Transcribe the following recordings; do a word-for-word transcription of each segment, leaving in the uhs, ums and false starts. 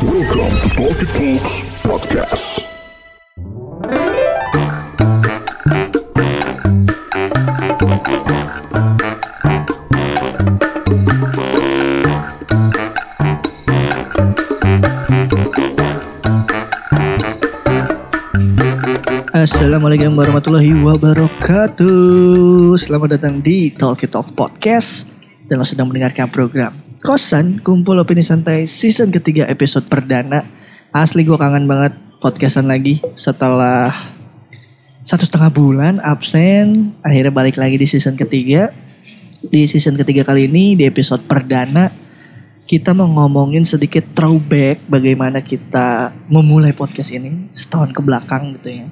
Welcome to Talky Talks Podcast. Assalamualaikum warahmatullahi wabarakatuh. Selamat datang di Talky Talks Podcast dan lo sedang mendengarkan program Kosan Kumpul Opini Santai season ketiga episode perdana. Asli gue kangen banget podcastan lagi setelah satu setengah bulan absen. Akhirnya balik lagi di season ketiga. Di season ketiga kali ini di episode perdana kita mau ngomongin sedikit throwback bagaimana kita memulai podcast ini setahun ke belakang gitu ya.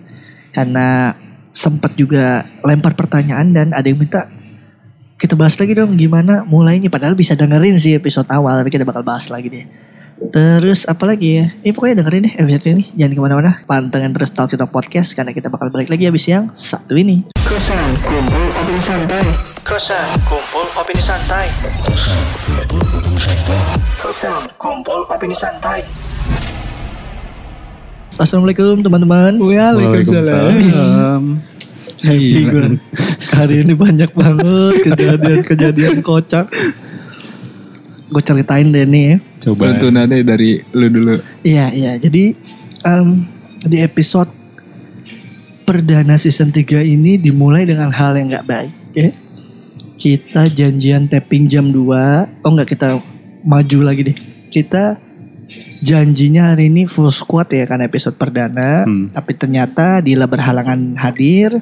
Karena sempat juga lempar pertanyaan dan ada yang minta kita bahas lagi dong gimana mulainya. Padahal bisa dengerin sih episode awal, tapi kita bakal bahas lagi deh. Terus apa lagi ya? Ini eh, pokoknya dengerin deh episode ini. Jangan kemana-mana. Pantengin terus Talky Talk Podcast karena kita bakal balik lagi habis yang satu ini. Kosan Kumpul Opini Santai. Kosan Kumpul Opini Santai. Kosan Kumpul Opini Santai. Kosan Kumpul Opini Santai. Assalamualaikum teman-teman. Waalaikumsalam. Hey, gue, hari ini banyak banget kejadian-kejadian kocak. Gue ceritain deh nih ya. Coba bantu nanti dari lu dulu. Iya, iya. Jadi um, di episode perdana season tiga ini dimulai dengan hal yang gak baik ya. Kita janjian tapping jam dua. Oh enggak, kita maju lagi deh. Kita janjinya hari ini full squad ya karena episode perdana. Hmm. Tapi ternyata Dila berhalangan hadir.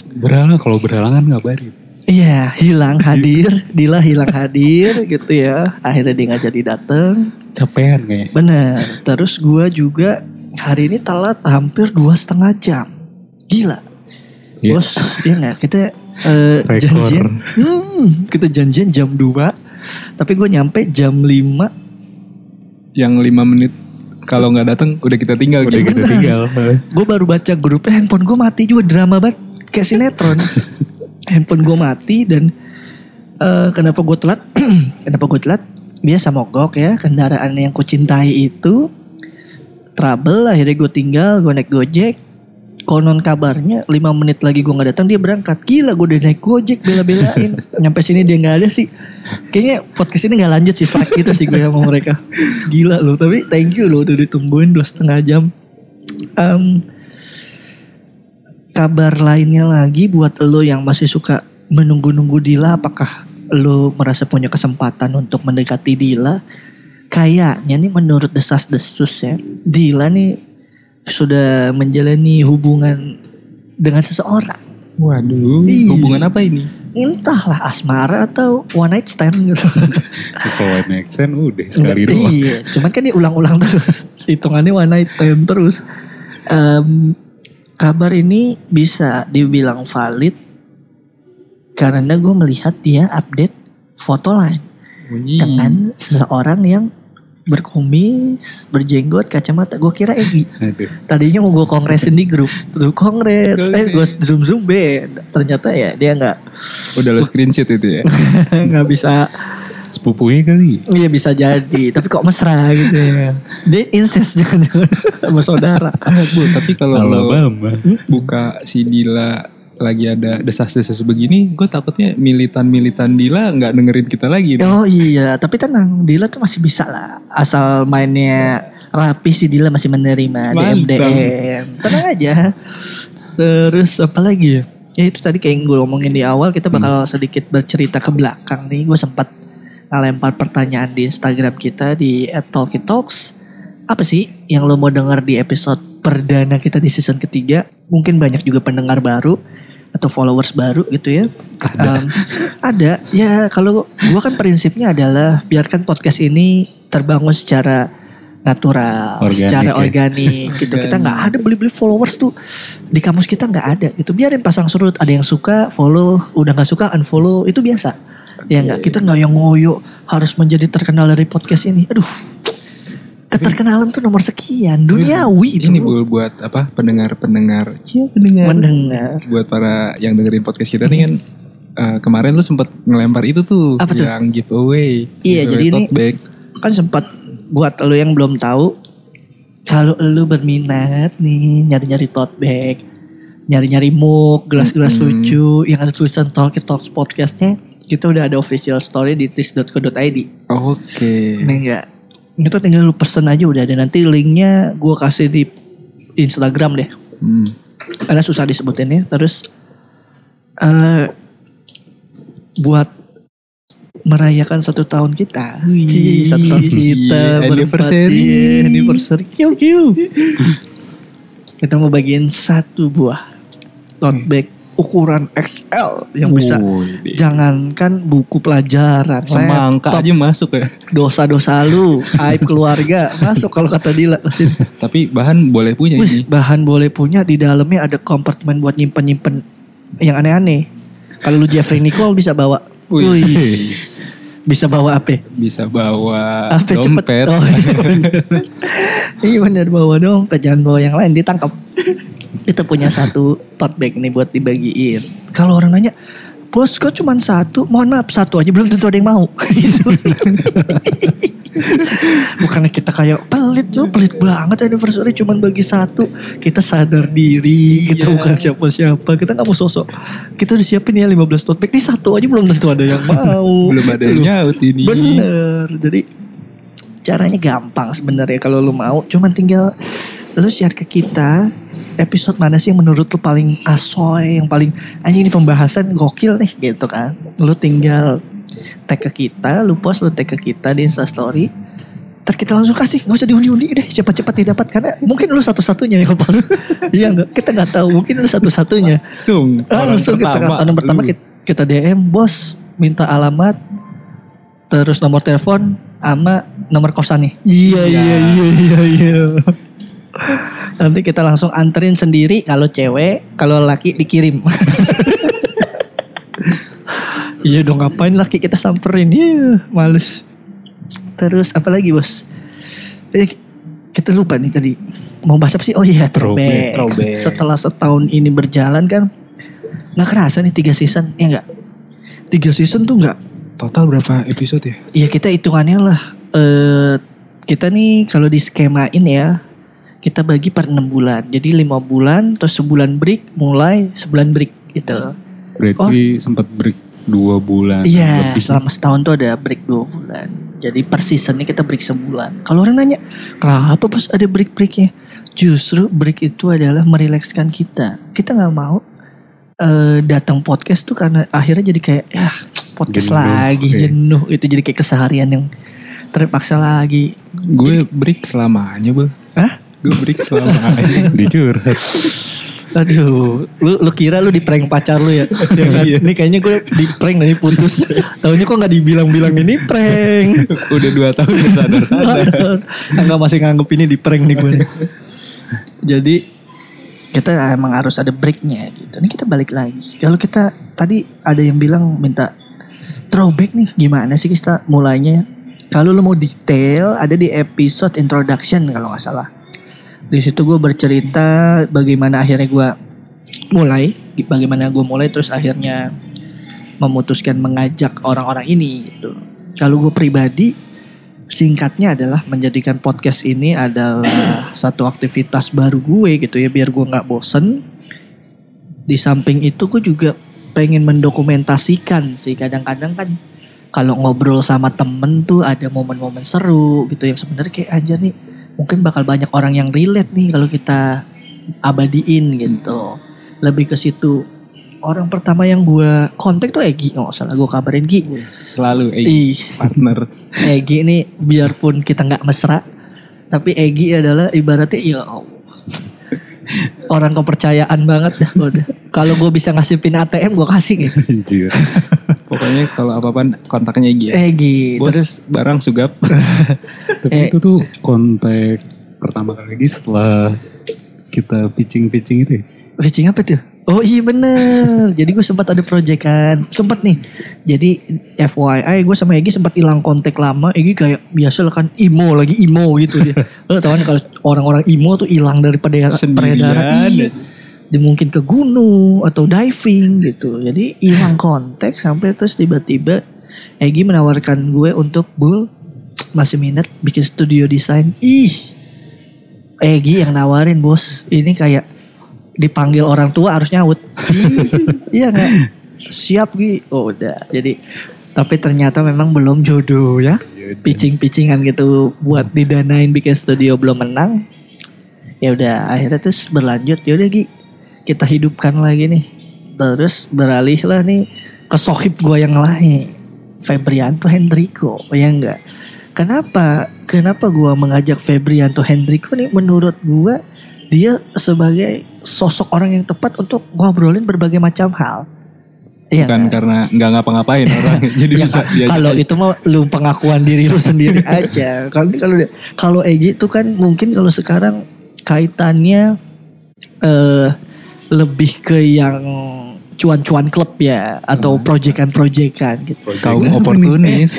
Berhalangan, kalau berhalangan ngabarin. Iya, hilang hadir, Dila hilang hadir gitu ya. Akhirnya dia gak jadi dateng. Capean kayaknya. Bener. Terus gue juga hari ini telat hampir dua setengah jam. Gila. Yeah. Bos, iya gak? Kita uh, janjian. Hmm, kita janjian jam dua. Tapi gue nyampe jam lima. Yang lima menit. Kalau gak datang udah kita tinggal. Udah kita tinggal. Gue baru baca grupnya, handphone gue mati juga, drama banget. Kayak sinetron. Handphone gue mati dan uh, kenapa gue telat? Kenapa gue telat? Biasa mogok ya, kendaraan yang ku cintai itu trouble. Akhirnya gue tinggal, gue naik Gojek. Konon kabarnya lima menit lagi gue gak datang dia berangkat. Gila, gue udah naik Gojek bela-belain. Nyampe sini dia gak ada sih. Kayaknya podcast ini gak lanjut sih. Fuck gitu sih gue sama mereka. Gila loh, tapi thank you loh udah ditungguin dua setengah jam. Um, Kabar lainnya lagi buat lo yang masih suka menunggu-nunggu Dila. Apakah lo merasa punya kesempatan untuk mendekati Dila? Kayaknya nih menurut desas-desus ya, Dila nih sudah menjalani hubungan dengan seseorang. Waduh, Ih. hubungan apa ini? Entahlah, asmara atau one night stand gitu. Kalau one night stand udah sekali doang. Iya, cuman kan dia ulang-ulang terus. Hitungannya one night stand terus. Um, Kabar ini bisa dibilang valid karena gue melihat dia update foto lain dengan seseorang yang berkumis, berjenggot, kacamata. Gue kira Egy. Tadinya mau gue kongresin di grup, tuh kongres. Eh gue zoom zoom be. Ternyata ya dia nggak. Udah lo screenshot itu ya? Nggak bisa. Sepupunya kali. Iya bisa jadi. Tapi kok mesra gitu ya. Dia incest jangan-jangan sama saudara. Bu, tapi kalau buka si Dila lagi ada desas-desus begini, gue takutnya militan-militan Dila gak dengerin kita lagi nih. Oh iya, tapi tenang, Dila tuh masih bisa lah. Asal mainnya rapi si Dila masih menerima D M D M. Tenang aja. Terus apa lagi ya? Ya itu tadi kayak yang gue ngomongin di awal, kita bakal hmm. sedikit bercerita ke belakang nih. Gue sempat lempar pertanyaan di Instagram kita di et talky talks. Apa sih yang lo mau dengar di episode perdana kita di season ketiga? Mungkin banyak juga pendengar baru atau followers baru gitu ya. Ada. Um, ada. Ya kalau gue kan prinsipnya adalah biarkan podcast ini terbangun secara natural, organik, secara organik ya. Gitu. Kita nggak ada beli-beli followers tuh di kamus kita nggak ada. Itu biarin pasang surut. Ada yang suka follow, udah nggak suka unfollow. Itu biasa. Ya enggak, kita enggak yang ngoyo harus menjadi terkenal dari podcast ini. Aduh. Keterkenalan tuh nomor sekian, duniawi itu. Ini bu, buat apa? Pendengar-pendengar. Iya, pendengar. Mendengar. Buat para yang dengerin podcast kita nih kan uh, kemarin lu sempat ngelempar itu tuh, apa yang tuh? Giveaway. Iya, giveaway jadi ini back. Kan sempat buat lo yang belum tahu, kalau lo berminat nih nyari-nyari tote bag, nyari-nyari mug, gelas-gelas mm-hmm. lucu yang ada tulisan Talky Talks Podcast-nya, kita udah ada official story di tis dot co dot i d. Oke. Okay. Nih enggak. Itu tinggal lu pesen aja udah ada, nanti linknya gue kasih di Instagram deh. Hmm. Karena susah disebutinnya. Terus uh, buat merayakan satu tahun kita, Cii, satu tahun kita anniversary, anniversary, kiu kiu. Kita mau bagiin satu buah tote bag ukuran X L yang bisa, oh, jangankan buku pelajaran, semangka aja masuk ya. Dosa-dosa lu, aib keluarga masuk kalau kata Dila. Tapi bahan boleh punya. Wih, ini. Bahan boleh punya, di dalamnya ada kompartemen buat nyimpen-nyimpen yang aneh-aneh. Kalau lu Jeffrey Nicole bisa bawa. Wih. Wih. Bisa bawa apa? Bisa bawa apa, dompet. Oh, iya benar, bawa dompet, jangan bawa yang lain ditangkap. Kita punya satu tote bag nih buat dibagiin. Kalau orang nanya, bos kok cuma satu? Mohon maaf, satu aja belum tentu ada yang mau. Bukannya kita kayak pelit loh, pelit banget anniversary cuma bagi satu. Kita sadar diri, kita yeah. bukan siapa-siapa. Kita gak mau sosok. Kita udah siapin ya lima belas tote bag. Ini satu aja belum tentu ada yang mau. Belum ada yang nyaut ini. Bener, jadi caranya gampang sebenarnya kalau lu mau. Cuman tinggal lu share ke kita, episode mana sih yang menurut lu paling asoy, yang paling anjing ini pembahasan gokil nih gitu kan. Lu tinggal tag ke kita, lu post, lu tag ke kita di Instastory. Ntar kita langsung kasih, gak usah diundi-undi deh, cepat-cepat didapat. Karena mungkin lu satu-satunya yang paling iya gak? Kita gak tahu, mungkin lu satu-satunya. Langsung. Langsung kita kasih tahun pertama, kita, kita D M bos, minta alamat, terus nomor telepon, sama nomor kosan nih. Iya, iya, iya, iya, iya. Nanti kita langsung anterin sendiri. Kalau cewek, kalau laki dikirim. Iya dong, ngapain laki kita samperin? Iya, males. Terus apa lagi bos? Eh, kita lupa nih tadi mau bahas apa sih? Oh iya, throwback. throwback. Setelah setahun ini berjalan kan, nggak kerasa nih tiga season, ya nggak? Tiga season tuh nggak? Total berapa episode ya? Iya kita hitungannya lah. Eh, kita nih kalau di skemain ya, kita bagi per enam bulan. Jadi lima bulan, terus sebulan break, mulai sebulan break gitu. Berarti oh, sempat break dua bulan. Iya, lebih. Selama setahun tuh ada break dua bulan. Jadi per seasonnya kita break sebulan. Kalau orang nanya, kenapa pas ada break-breaknya? Justru break itu adalah merilekskan kita. Kita gak mau uh, datang podcast tuh karena akhirnya jadi kayak, ya podcast jenuh, lagi, okay. jenuh. Itu jadi kayak keseharian yang terpaksa lagi. Gue jadi, break selamanya, Bel. Hah? Gue break selama ini dicurhat. Aduh, lu lu kira lu di prank pacar lu ya? Ya kan? Ini kayaknya gue di prank dari putus. Tahunya kok nggak dibilang-bilang ini prank. Udah dua tahun udah sadar-sadar. Enggak, masih nganggep ini di prank nih gue. Jadi kita emang harus ada breaknya gitu. Ini kita balik lagi. Kalau kita tadi ada yang bilang minta throwback nih, gimana sih kita mulainya? Kalau lu mau detail ada di episode introduction kalau nggak salah. Di situ gue bercerita bagaimana akhirnya gue mulai, bagaimana gue mulai terus akhirnya memutuskan mengajak orang-orang ini gitu. Kalau gue pribadi, singkatnya adalah menjadikan podcast ini adalah satu aktivitas baru gue gitu ya, biar gue nggak bosen. Di samping itu gue juga pengen mendokumentasikan sih, kadang-kadang kan kalau ngobrol sama temen tuh ada momen-momen seru gitu yang sebenarnya kayak aja nih. Mungkin bakal banyak orang yang relate nih kalau kita abadiin gitu. Lebih ke situ. Orang pertama yang gue kontak tuh Egy. Oh salah, gue kabarin Egy. Selalu Egy partner. Egy ini biarpun kita gak mesra, tapi Egy adalah ibaratnya ya Allah, orang kepercayaan banget. Kalau gue bisa ngasih pin A T M gue kasih gitu. Pokoknya kalau apa-apaan kontaknya Egy ya. Egy. Terus barang sugap. Tapi eh, itu tuh kontak pertama kali ini setelah kita pitching-pitching itu ya. Pitching apa tuh? Oh iya bener. Jadi gue sempat ada proyekan. Sempat nih. Jadi F Y I gue sama Egy sempat hilang kontak lama. Egy kayak biasa lah kan emo, lagi emo gitu dia. Lo tau kan kalau orang-orang emo tuh hilang daripada peredaran. Iya. Dia mungkin ke gunung atau diving gitu. Jadi hilang kontak sampai terus tiba-tiba Egy menawarkan gue untuk, Bul, masih minat bikin studio desain. Ih, Egy yang nawarin bos. Ini kayak dipanggil orang tua harus nyaut. Iya gak? Siap Gi. Oh udah. Jadi tapi ternyata memang belum jodoh ya. Picing-picingan gitu buat didanain bikin studio belum menang. Ya udah akhirnya terus berlanjut. Ya udah Gi, kita hidupkan lagi nih. Terus beralih lah nih ke sohib gue yang lain, Fabrianto Hendrico, ya enggak. Kenapa? Kenapa gue mengajak Fabrianto Hendrico nih? Menurut gue dia sebagai sosok orang yang tepat untuk ngobrolin berbagai macam hal. Iya, bukan gak? Karena nggak ngapa-ngapain orang, jadi ya, bisa. Kalau itu mah lu pengakuan diri lu sendiri aja. Kalau kalau kalau Egy itu kan mungkin kalau sekarang kaitannya eh, lebih ke yang cuan-cuan klub ya atau proyekan-proyekan gitu. Kaum oportunis.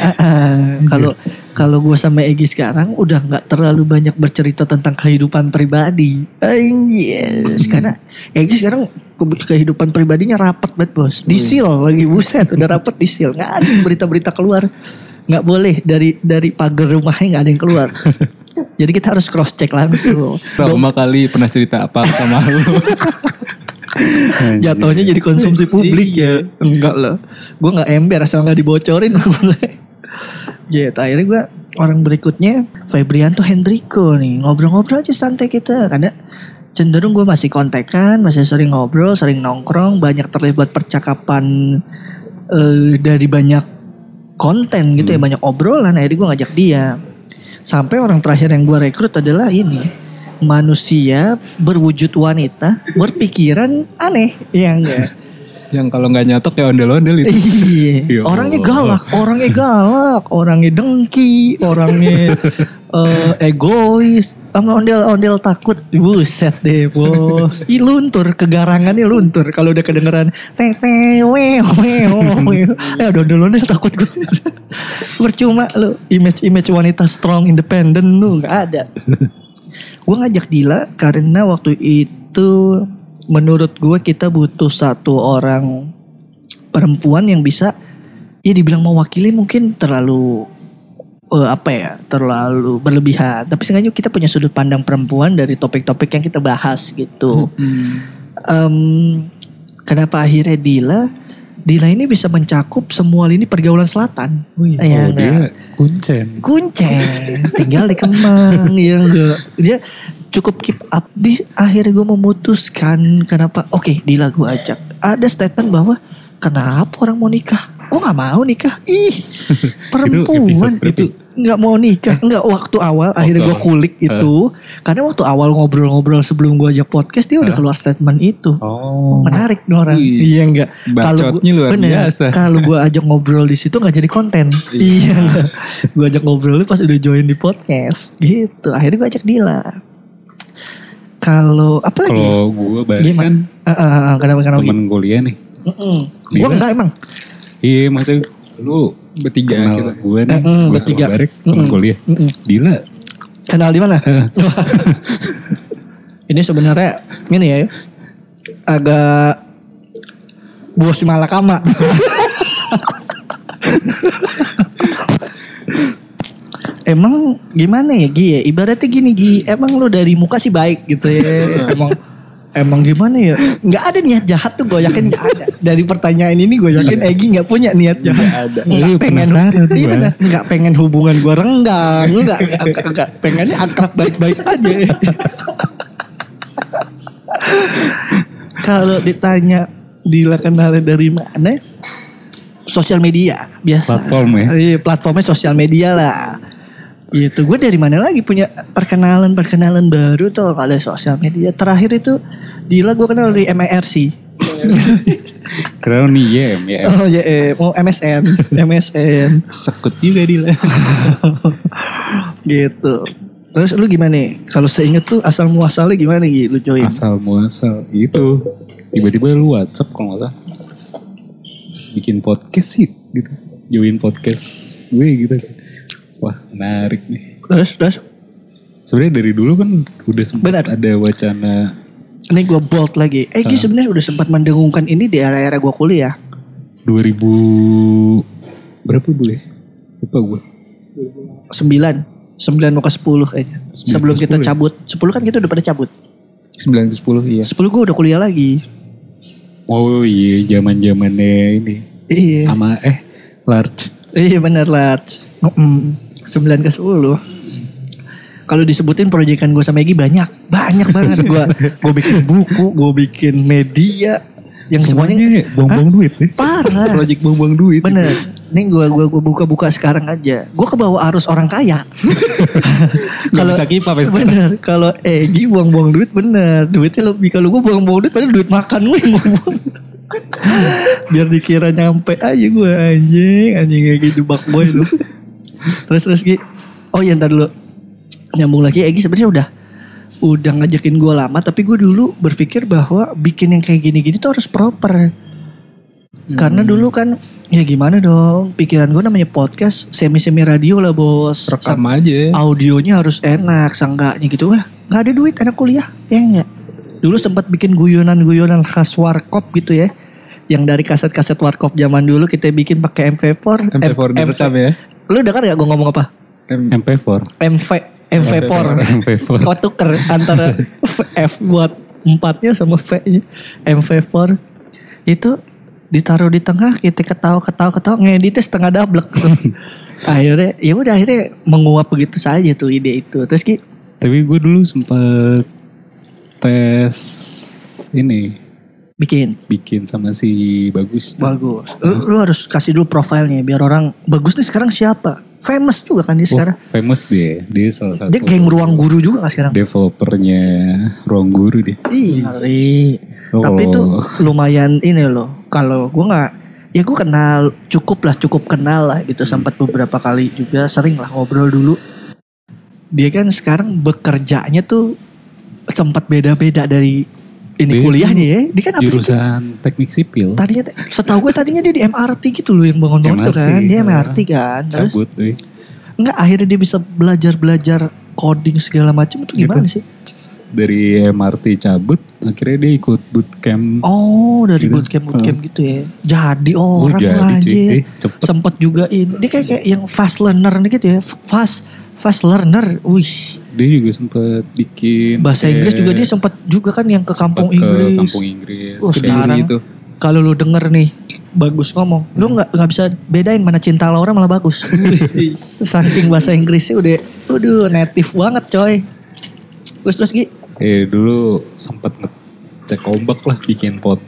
Kalau kalau gue sama Egy sekarang udah nggak terlalu banyak bercerita tentang kehidupan pribadi. Uh, yes. Karena Egy sekarang kehidupan pribadinya rapat banget bos. Disil lagi buset udah rapat disil. Nggak ada berita-berita keluar. Nggak boleh dari dari pagar rumahnya nggak ada yang keluar. Jadi kita harus cross check langsung. Pertama kali pernah cerita apa sama lu? Jatuhnya jadi konsumsi publik ya. Enggak lah, gue gak ember asal gak dibocorin. Gitu akhirnya gue orang berikutnya Fabrianto Hendrico nih. Ngobrol-ngobrol aja santai kita. Karena cenderung gue masih kontekan, masih sering ngobrol, sering nongkrong, banyak terlibat percakapan uh, dari banyak konten gitu hmm. ya, banyak obrolan. Akhirnya gue ngajak dia. Sampai orang terakhir yang gue rekrut adalah ini manusia berwujud wanita berpikiran aneh yang enggak yang kalau nggak nyatok ya ondel-ondel itu. Iya. Orangnya galak, orangnya galak, orangnya dengki, orangnya uh, egois, sama ondel-ondel takut. Buset deh, bos. Ih luntur kegarangannya luntur kalau udah kedengeran teng teng we we we. Eh ondel-ondel takut gue. Percuma lu image-image wanita strong independen lu enggak ada. Gue ngajak Dila karena waktu itu menurut gue kita butuh satu orang perempuan yang bisa ya dibilang mewakili mungkin terlalu uh, apa ya terlalu berlebihan. Tapi seenggaknya kita punya sudut pandang perempuan dari topik-topik yang kita bahas gitu. Mm-hmm. Um, kenapa akhirnya Dila? Dila ini bisa mencakup semua lini pergaulan selatan. Wih, ya, oh dia kuncen. Kuncen, tinggal di Kemang. Ya, dia cukup keep up. Di akhirnya gue memutuskan kenapa, oke okay, Dila gue ajak. Ada statement bahwa kenapa orang mau nikah? Gue gak mau nikah. Ih perempuan itu gak mau nikah. Enggak waktu awal akhirnya gue kulik itu. Uh. Karena waktu awal ngobrol-ngobrol sebelum gue ajak podcast. Dia udah keluar statement itu. Oh. Menarik nih orang. Ui. Iya enggak. Bacotnya luar bener, biasa. Kalau gue ajak ngobrol di situ gak jadi konten. Iya. Gue ajak ngobrolnya pas udah join di podcast. Gitu. Akhirnya gue ajak Dila. Kalau apa lagi? Kalau gue banyak kan. Uh, uh, temen kuliah nih. Gue enggak emang. Iya maksudnya lu bertiga kita gue nih, mm, gue sama Barek, temen kuliah, Dila. Kenal di mana? Uh. Ini sebenarnya ini ya, agak buah si malakama. Emang gimana ya Gi ya, ibaratnya gini Gi, emang lu dari muka sih baik gitu ya, emang. Emang gimana ya? Gak ada niat jahat tuh gue yakin gak ada. Dari pertanyaan ini gue yakin Egy gak punya niat jahat. Gak ada. Gak pengen, iya, gak pengen hubungan gue renggang. Gak, gak, gak. Pengennya akrab baik-baik aja. Kalau ditanya Dila kenalnya dari mana? Sosial media biasa. Platform ya? Platformnya sosial media lah. Itu gue dari mana lagi punya perkenalan-perkenalan baru tuh kalau sosial media. Terakhir itu Dila gue kenal dari M R C. Keren nih ya M. Oh ya mau M S N, M S N. Sekut juga Dila. Gitu. Terus lu gimana nih? Kalau seinget tuh asal muasalnya gimana gitu lu join? Asal muasal itu tiba-tiba lu WhatsApp kalau nggak salah bikin podcast sih gitu. Join podcast gue gitu. Wah menarik nih. Terus, terus. Sebenarnya dari dulu kan udah sempat ada wacana. Ini gue bold lagi. Eh, Egy uh, sebenarnya udah sempat mendengungkan ini di era-era gue kuliah. dua ribu berapa boleh? Lupa gue. sembilan mau ke sepuluh kayaknya. Sebelum kita cabut. sepuluh kan kita udah pada cabut. sembilan ke sepuluh iya. sepuluh gue udah kuliah lagi. Oh iya, zaman-zamannya ini. Iya. Sama eh large. Iya benar large. Mm-mm. sembilan ke sepuluh. Kalau disebutin proyekan gue sama Egy banyak. Banyak banget gue. Gue bikin buku, gue bikin media. Yang semuanya, semuanya buang-buang ah, duit ya. Parah. Proyek buang-buang duit. Bener. Ini gue gua, gua buka-buka sekarang aja. Gue kebawa arus orang kaya. Kalau bisa kipa. Bener. Kalau Egy buang-buang duit bener. Duitnya lebih. Kalau gue buang-buang duit padahal duit makan gue yang buang-buang. Biar dikira nyampe aja gue anjing. Anjing kayak gitu bakboy lu. Terus-terus Gi. Oh iya ntar dulu. Nyambung lagi Egy sebenarnya udah udah ngajakin gue lama, tapi gue dulu berpikir bahwa bikin yang kayak gini-gini tuh harus proper. Hmm. Karena dulu kan ya gimana dong, pikiran gue namanya podcast semi-semi radio lah bos. Rekam Sang, aja. Audionya harus enak, seenggaknya gitu. Wah gak ada duit anak kuliah, ya enggak. Dulu sempat bikin guyonan-guyonan khas warkop gitu ya. Yang dari kaset-kaset warkop zaman dulu kita bikin pakai M V empat. M V empat direkam ya. Lu dengar gak gue ngomong apa? M P empat. M V M V empat, kau tuker antara F buat empatnya sama V-nya. M V empat itu ditaruh di tengah, kita ketawa-ketawa-ketawa ngeditnya setengah dablek. Akhirnya, ya udah akhirnya menguap begitu saja tuh ide itu. Terus ki, tapi gue dulu sempet tes ini. Bikin, bikin sama si Bagus. Tuh. Bagus. Lu, lu harus kasih dulu profilnya biar orang Bagus nih sekarang siapa? Famous juga kan dia oh, sekarang. Famous dia. Dia salah satu. Dia geng Ruang Guru juga gak sekarang? Developernya Ruang Guru dia. Ih. Oh. Tapi itu lumayan ini loh. Kalau gue gak. Ya gue kenal. Cukup lah. Cukup kenal lah gitu. Hmm. Sempat beberapa kali juga. Sering lah ngobrol dulu. Dia kan sekarang bekerjanya tuh. Sempat beda-beda dari. Ini dia kuliahnya ya. Dia kan apa sih? Jurusan teknik sipil. Tadinya setahu gue tadinya dia di M R T gitu loh yang bangun-bangun itu kan. Dia M R T kan. Terus cabut deh. Enggak, akhirnya dia bisa belajar-belajar coding segala macam itu gimana gitu sih? Dari M R T cabut akhirnya dia ikut bootcamp. Oh, dari gitu. bootcamp bootcamp uh. gitu ya. Jadi orang oh, jadi, aja. Eh, sempet juga ini. Dia kayak kayak yang fast learner gitu ya. Fast Fast learner, wih. Dia juga sempat bikin bahasa Inggris juga dia sempat juga kan yang ke Kampung Inggris. Ke Kampung Inggris. Oh, sekarang gitu. Kalau lu denger nih Bagus ngomong, hmm. lu nggak nggak bisa bedain mana Cinta Laura malah Bagus. Saking bahasa Inggrisnya udah, aduh native banget coy. Terus terus Gi? Eh dulu sempat ngecek ombak lah bikin pot.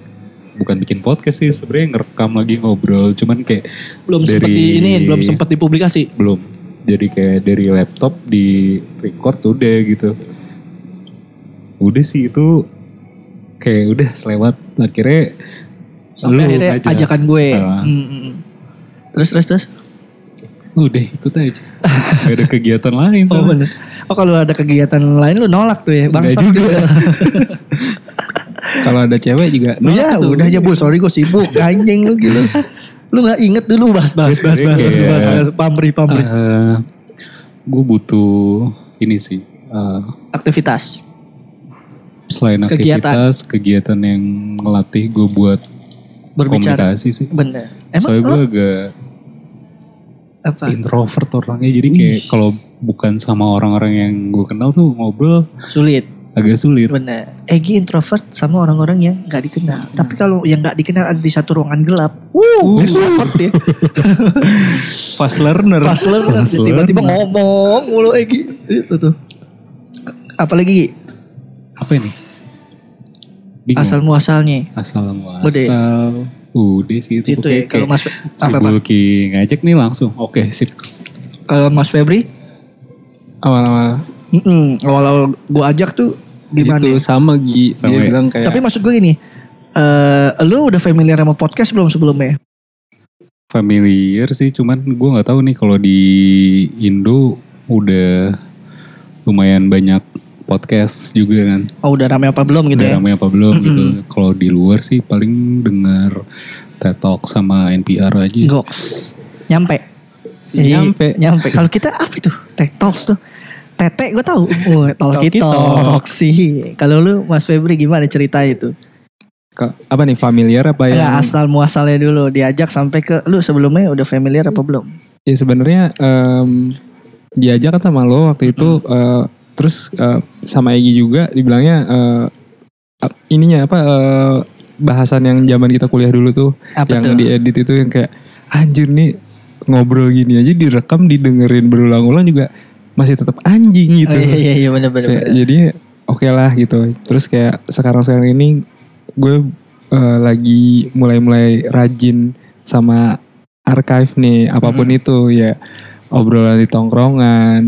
Bukan bikin podcast sih sebenarnya ngerekam lagi ngobrol. Cuman kayak belum sempat di ini, belum sempat dipublikasi. Belum. Jadi kayak dari laptop di record udah gitu. Udah sih itu kayak udah selewat. Akhirnya sampai akhirnya aja. Ajakan gue. Nah. Terus terus terus. Udah ikut aja. Gak ada kegiatan lain. Oh bener. Oh kalau ada kegiatan lain lu nolak tuh ya. Bangsat juga. Kalau ada cewek juga nolak. Ya tuh. Udah aja bu sorry gue sibuk. Anjing lu gitu. Lu gak inget dulu bahas-bahas bahas bahas bahas pamri-pamri. Uh, gue butuh ini sih. Uh, aktivitas. Selain aktivitas, kegiatan, kegiatan yang ngelatih gue buat berbicara. Komunikasi sih. Bener. Emang soalnya gue agak apa? Introvert orangnya. Jadi kayak kalau bukan sama orang-orang yang gue kenal tuh ngobrol. Sulit. Agak sulit. Bener. Egy introvert sama orang-orang yang gak dikenal. Hmm. Tapi kalau yang gak dikenal ada di satu ruangan gelap. Wuh. Introvert ya. Fast learner. Fast learner. Fast learner. Tiba-tiba ngomong mulu Egy. Itu tuh. Apalagi. Apa ini? Bingung. Asal muasalnya. Asal muasal. Udah. Udah sih. Itu ya. Kalau Mas. Apa Pak? Bulky ngajak nih langsung. Oke sip. Kalau Mas Febri. Awal-awal. Mm-mm. Awal-awal gue ajak tuh gimana? Itu sama Gi. Sama dia ya. Bilang kayak. Tapi maksud gue gini, uh, lu udah familiar sama podcast belum sebelumnya? Familiar sih, cuman gue nggak tahu nih kalau di Indo udah lumayan banyak podcast juga kan. Oh udah rame apa belum gitu? Udah ya? Rame apa belum mm-mm. gitu? Kalau di luar sih paling denger Ted Talk sama N P R aja. Goks. Nyampe. Si Jadi, nyampe. Nyampe. Kalau kita apa itu? Ted Talks tuh. Tete gue tahu, oh, Talky Talks sih. Kalau lu Mas Febri gimana cerita itu? Apa nih familiar apa yang? Enggak asal muasalnya dulu diajak sampai ke lu sebelumnya udah familiar apa belum? Ya sebenarnya um, diajak kan sama lo waktu itu hmm. uh, terus uh, sama Egy juga dibilangnya uh, ininya apa uh, bahasan yang zaman kita kuliah dulu tuh apa yang diedit itu yang kayak anjir nih ngobrol gini aja direkam didengerin berulang-ulang juga masih tetap anjing gitu. Oh, iya iya, iya benar-benar. Jadi oke okay lah gitu. Terus kayak sekarang-sekarang ini gue uh, lagi mulai-mulai rajin sama archive nih apapun mm-hmm. itu ya obrolan di tongkrongan.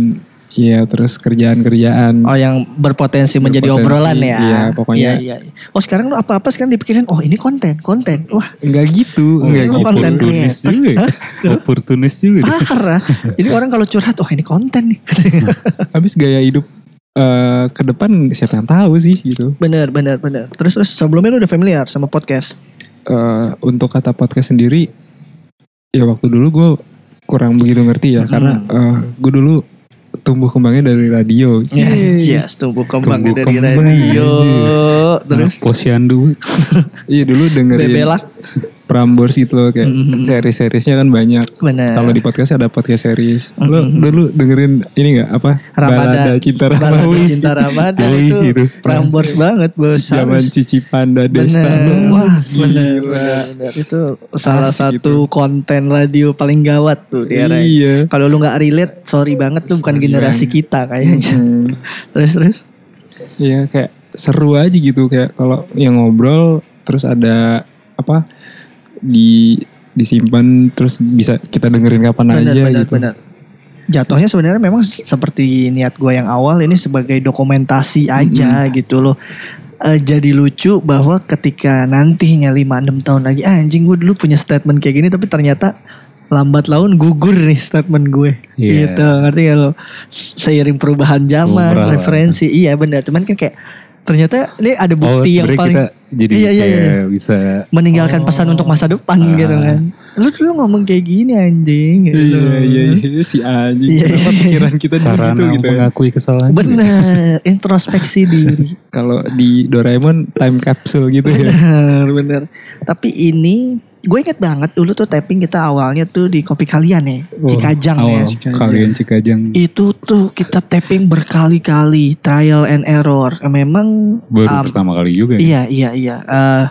Iya, terus kerjaan-kerjaan. Oh, yang berpotensi, berpotensi menjadi obrolan ya. Iya, pokoknya. Iya, iya. Oh, sekarang lu apa-apa sekarang dipikirin, oh ini konten, konten. Wah, enggak gitu. Enggak gitu. Oportunis juga. Oportunis juga. Parah. Ini orang kalau curhat, oh ini konten nih. Habis gaya hidup uh, ke depan siapa yang tahu sih gitu. Bener, bener, bener. Terus, terus sebelumnya lu udah familiar sama podcast? Uh, untuk kata podcast sendiri, ya waktu dulu gue kurang begitu ngerti ya. Hmm. Karena uh, gue dulu... tumbuh kembangnya dari radio. Iya, yes, tumbuh kembang tumbuh dari kembang. radio. Terus nah, posyandu. Iya dulu dengerin Bebelak. Prambors gitu loh kayak mm-hmm. seri-serisnya kan banyak. Kalau di podcast ada podcast series. Mm-hmm. Lo dulu dengerin ini enggak apa? Balada Cinta Ramadhan. Balada Cinta Ramadhan itu gitu. Prambors Mas, banget bos. Zaman Cici Panda Desta. Wah, benar. Itu salah asik satu gitu. Konten radio paling gawat tuh di era. Iya. Kalau lu enggak relate, sorry banget tuh bukan sorry generasi banget. Kita kayaknya. Hmm. terus terus. Iya kayak seru aja gitu kayak kalau yang ngobrol terus ada apa? Di disimpan terus bisa kita dengerin kapan bener, aja bener, gitu. Bener. Jatuhnya sebenarnya memang seperti niat gue yang awal ini sebagai dokumentasi aja hmm. gitu loh. E, jadi lucu bahwa ketika nantinya lima enam tahun lagi ah, anjing gue dulu punya statement kayak gini tapi ternyata lambat laun gugur nih statement gue yeah. gitu. Ngerti gak lo? Seiring perubahan zaman, Umbra, referensi. Kan. Iya benar. Cuman kan kayak ternyata ini ada bukti oh, yang paling jadi iya, iya, iya. bisa meninggalkan oh, pesan untuk masa depan ah. gitu kan. Lu dulu ngomong kayak gini anjing gitu. Iya iya, iya si anjing. Iya, kenapa iya, pikiran kita dulu gitu gitu. Mengakui kesalahan. Benar, introspeksi diri. Kalau di Doraemon time capsule gitu ya. Benar, benar. Tapi ini gue inget banget dulu tuh tapping kita awalnya tuh di Kopi Kalian ya. Oh, Cikajang awal, ya. Cikajang. Kalian Cikajang. Itu tuh kita tapping berkali-kali. Trial and error. Memang. Baru um, pertama kali juga ya. Iya, iya, iya. Uh,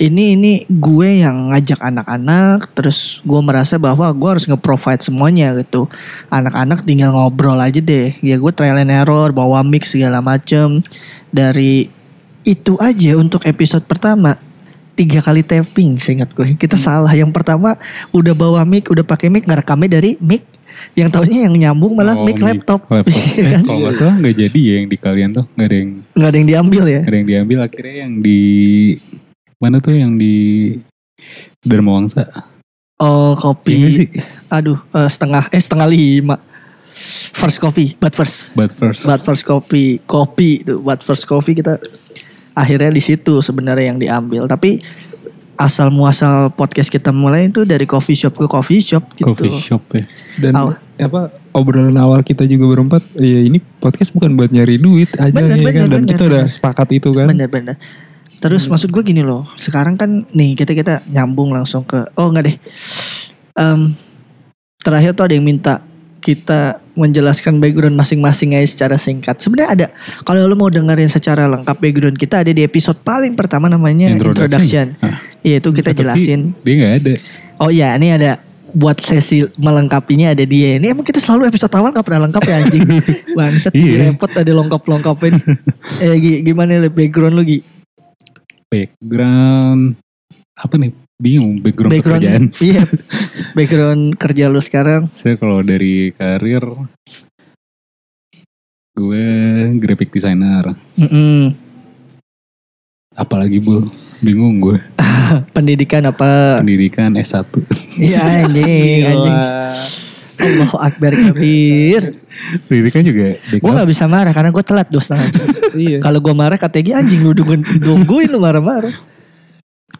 ini, ini gue yang ngajak anak-anak. Terus gue merasa bahwa gue harus nge-provide semuanya gitu. Anak-anak tinggal ngobrol aja deh. Ya gue trial and error. Bawa mix segala macem. Dari itu aja untuk episode pertama. Tiga kali tapping seingat gue. Kita hmm. salah. Yang pertama udah bawa mic, udah pakai mic, ngerekamnya dari mic. Yang taunya yang nyambung malah oh, mic laptop. laptop. eh, kalau gak salah gak jadi ya yang di kalian tuh. Gak ada yang gak ada yang diambil ya. Gak ada yang diambil akhirnya yang di... Mana tuh yang di Dharmawangsa. Oh kopi. Aduh uh, setengah. Eh setengah lima. First coffee. But first. But first. But first coffee. Kopi. But first coffee kita... Akhirnya di situ sebenarnya yang diambil. Tapi asal muasal podcast kita mulai itu dari coffee shop ke coffee shop gitu. Coffee shop ya. Dan awal. apa obrolan awal kita juga berempat. Ya ini podcast bukan buat nyari duit aja bener, ya bener, kan. Dan bener, kita bener. udah sepakat itu kan. Benar-benar. Terus hmm. maksud gue gini loh. Sekarang kan nih kita kita nyambung langsung ke. Oh nggak deh. Um, terakhir tuh ada yang minta kita menjelaskan background masing-masing aja secara singkat. Sebenarnya ada, kalau lo mau dengerin secara lengkap background kita ada di episode paling pertama namanya introduction. Iya itu kita Tapi jelasin. Dia nggak ada. Oh iya ini ada buat sesi melengkapinya ada dia. Ini emang kita selalu episode awal nggak pernah lengkap ya anjing. Bangsat repot ada lengkap-lengkapin. Eh gimana le background lo Gi? Background apa nih? Bingung background, background pekerjaan. Iya. Background kerja lu sekarang. Saya kalau dari karir. Gue graphic designer. Mm-mm. Apalagi Bu. Bingung gue. Pendidikan apa? Pendidikan S satu. Iya anjing. anjing. Allahu Akbar kabir. Pendidikan juga. Gue gak bisa marah karena gue telat dua setengah. Iya. Kalau gue marah K T G anjing lu nungguin lu marah-marah.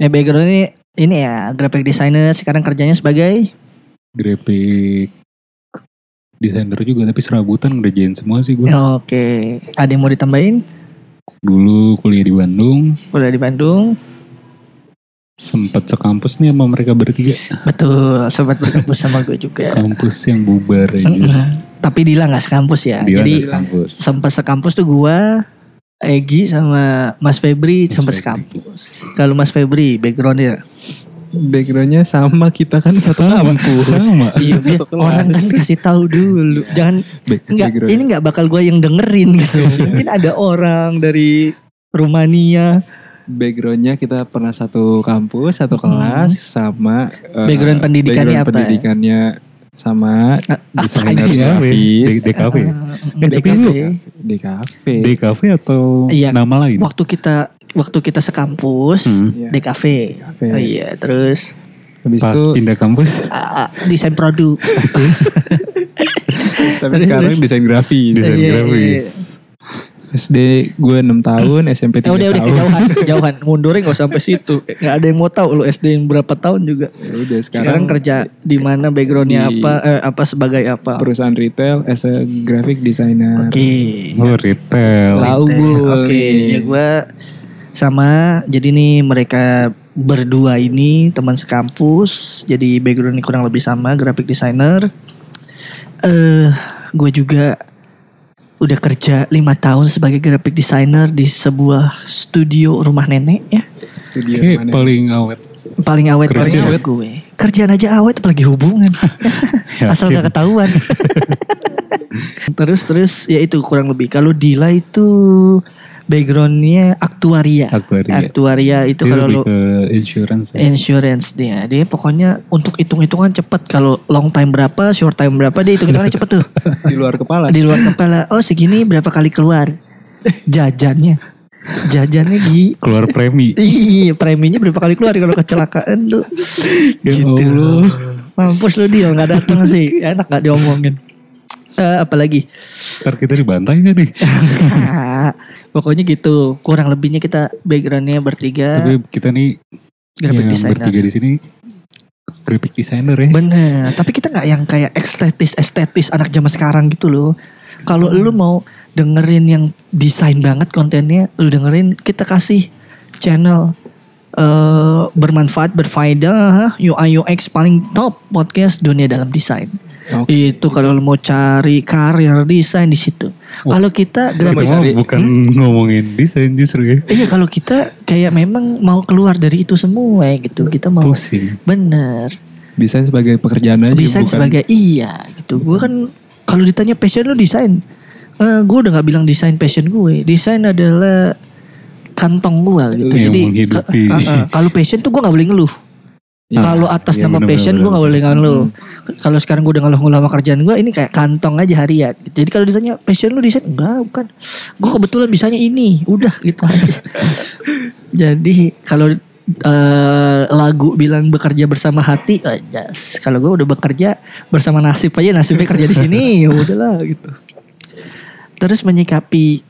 Ya background ini. Ini ya graphic designer sekarang kerjanya sebagai graphic designer juga tapi serabutan ngerjain semua sih gue. Oke, ada yang mau ditambahin? Dulu kuliah di Bandung. Kuliah di Bandung. Sempat sekampus nih sama mereka bertiga. Betul, sempat berkampus sama gue juga. Kampus yang bubar aja. Mm-hmm. Tapi Dila gak sekampus ya. Dila jadi sempat sekampus tuh gue, Egy sama Mas Febri sempat sekampus. Kalau Mas Febri backgroundnya, backgroundnya sama kita kan satu kampus. Sama. Iya, iya. Orang kan kasih tahu dulu. Jangan Back, enggak, ini gak bakal gue yang dengerin gitu. Mungkin ada orang dari Rumania. Backgroundnya kita pernah satu kampus, satu kelas, hmm. sama background uh, pendidikannya apa? Pendidikannya sama desainer grafis. D K V. D K V. D K V. D K V atau iya, nama lain? Waktu kita waktu kita sekampus, hmm. D K V. D K V. Oh, iya, terus habis pas itu pindah kampus uh, desain produk. Tapi terus, sekarang terus. desain grafis, desain iya, grafis. Iya. S D gue enam tahun, S M P tiga oh, udah, tahun. Udah kejauhan, kejauhan. Mundurnya gak sampai situ. Gak ada yang mau tahu lu S D yang berapa tahun juga. Ya udah, sekarang, sekarang kerja di mana, backgroundnya di, apa, eh, apa sebagai apa. Perusahaan retail, as a graphic designer. Oke. Okay. Oh retail. Lalu gue. Oke, ya gue sama. Jadi nih mereka berdua ini teman sekampus. Jadi backgroundnya kurang lebih sama, graphic designer. Eh, uh, gue juga udah kerja lima tahun sebagai graphic designer di sebuah studio rumah nenek ya. Studio rumah nenek. Paling awet. Paling awet kerja awet gue. Kerjaan aja awet apalagi hubungan. Asal gak ketahuan. Terus terus ya itu kurang lebih. Kalau Dila itu backgroundnya aktuaria. Aktuaria. Aktuaria itu kalau lo insurance. Ya. Insurance dia. Dia pokoknya untuk hitung-hitungan cepet. Kalau long time berapa, short time berapa, dia hitung-hitungannya cepet tuh. Di luar kepala. Di luar kepala. Oh segini berapa kali keluar jajannya. Jajannya di keluar premi. Iya, preminya berapa kali keluar kalau kecelakaan lu. Ya gitu. Allah. Mampus lu dia enggak datang sih. Enak enggak diomongin. Uh, apalagi ntar kita dibantai gak nih. Pokoknya gitu, kurang lebihnya kita backgroundnya bertiga. Tapi kita nih graphic yang designer. Bertiga di sini graphic designer ya. Bener, tapi kita nggak yang kayak estetis estetis anak zaman sekarang gitu loh. Kalau hmm. lu mau dengerin yang desain banget kontennya, lu dengerin kita kasih channel uh, bermanfaat, berfaedah, U I U X paling top podcast dunia dalam desain. Okay. Itu kalau mau cari karir desain di situ. Oh. Kalau kita graphic bukan hmm? ngomongin desain justru ya. Iya, kalau kita kayak memang mau keluar dari itu semua gitu. Kita mau pusing. Bener. Desain sebagai pekerjaan aja. Desain bukan sebagai iya gitu. Gue kan kalau ditanya passion lo desain, uh, gue udah nggak bilang desain passion gue. Desain adalah kantong gue gitu. Yang jadi uh, uh, kalau passion tuh gue nggak boleh ngeluh. Ya, kalau atas ya, nama bener, passion gue gak boleh ngeluh. hmm. Kalau sekarang gue udah ngeluh-ngeluh sama kerjaan gue, ini kayak kantong aja harian. Jadi kalau ditanya passion lu desain, enggak, bukan. Gue kebetulan bisanya ini, udah gitu aja. Jadi kalau uh, lagu bilang bekerja bersama hati, uh, yes. Kalau gue udah bekerja bersama nasib aja, nasibnya kerja di sini, udahlah gitu. Terus menyikapi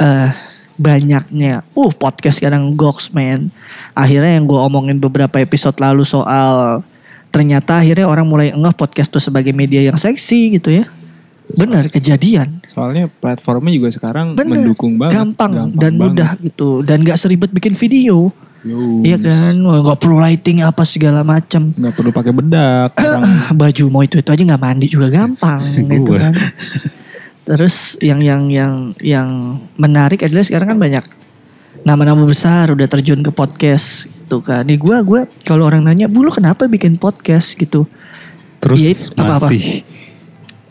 uh, banyaknya uh podcast sekarang goks man. Akhirnya yang gue omongin beberapa episode lalu soal ternyata akhirnya orang mulai ngeh podcast tuh sebagai media yang seksi gitu ya. Benar, kejadian. Soalnya platformnya juga sekarang bener, mendukung banget. Gampang, gampang dan banget. Mudah gitu. Dan gak seribet bikin video. Iya kan, nggak perlu lighting apa segala macam. Nggak perlu pakai bedak. Baju mau itu itu aja nggak mandi juga gampang gitu kan. Terus yang yang yang yang menarik adalah sekarang kan banyak nama-nama besar udah terjun ke podcast gitu kan. Nih gue gue kalau orang nanya, "Bu, lu kenapa bikin podcast gitu?" Terus ya, apa-apa. masih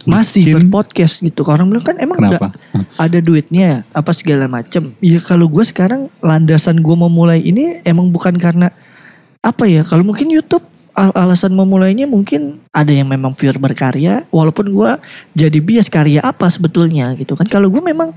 masih berpodcast gitu. Orang bilang kan emang enggak ada duitnya apa segala macam. Ya kalau gue sekarang landasan gue memulai ini emang bukan karena apa ya? Kalau mungkin YouTube alasan memulainya mungkin ada yang memang pure berkarya, walaupun gue jadi bias karya apa sebetulnya gitu kan. Kalau gue memang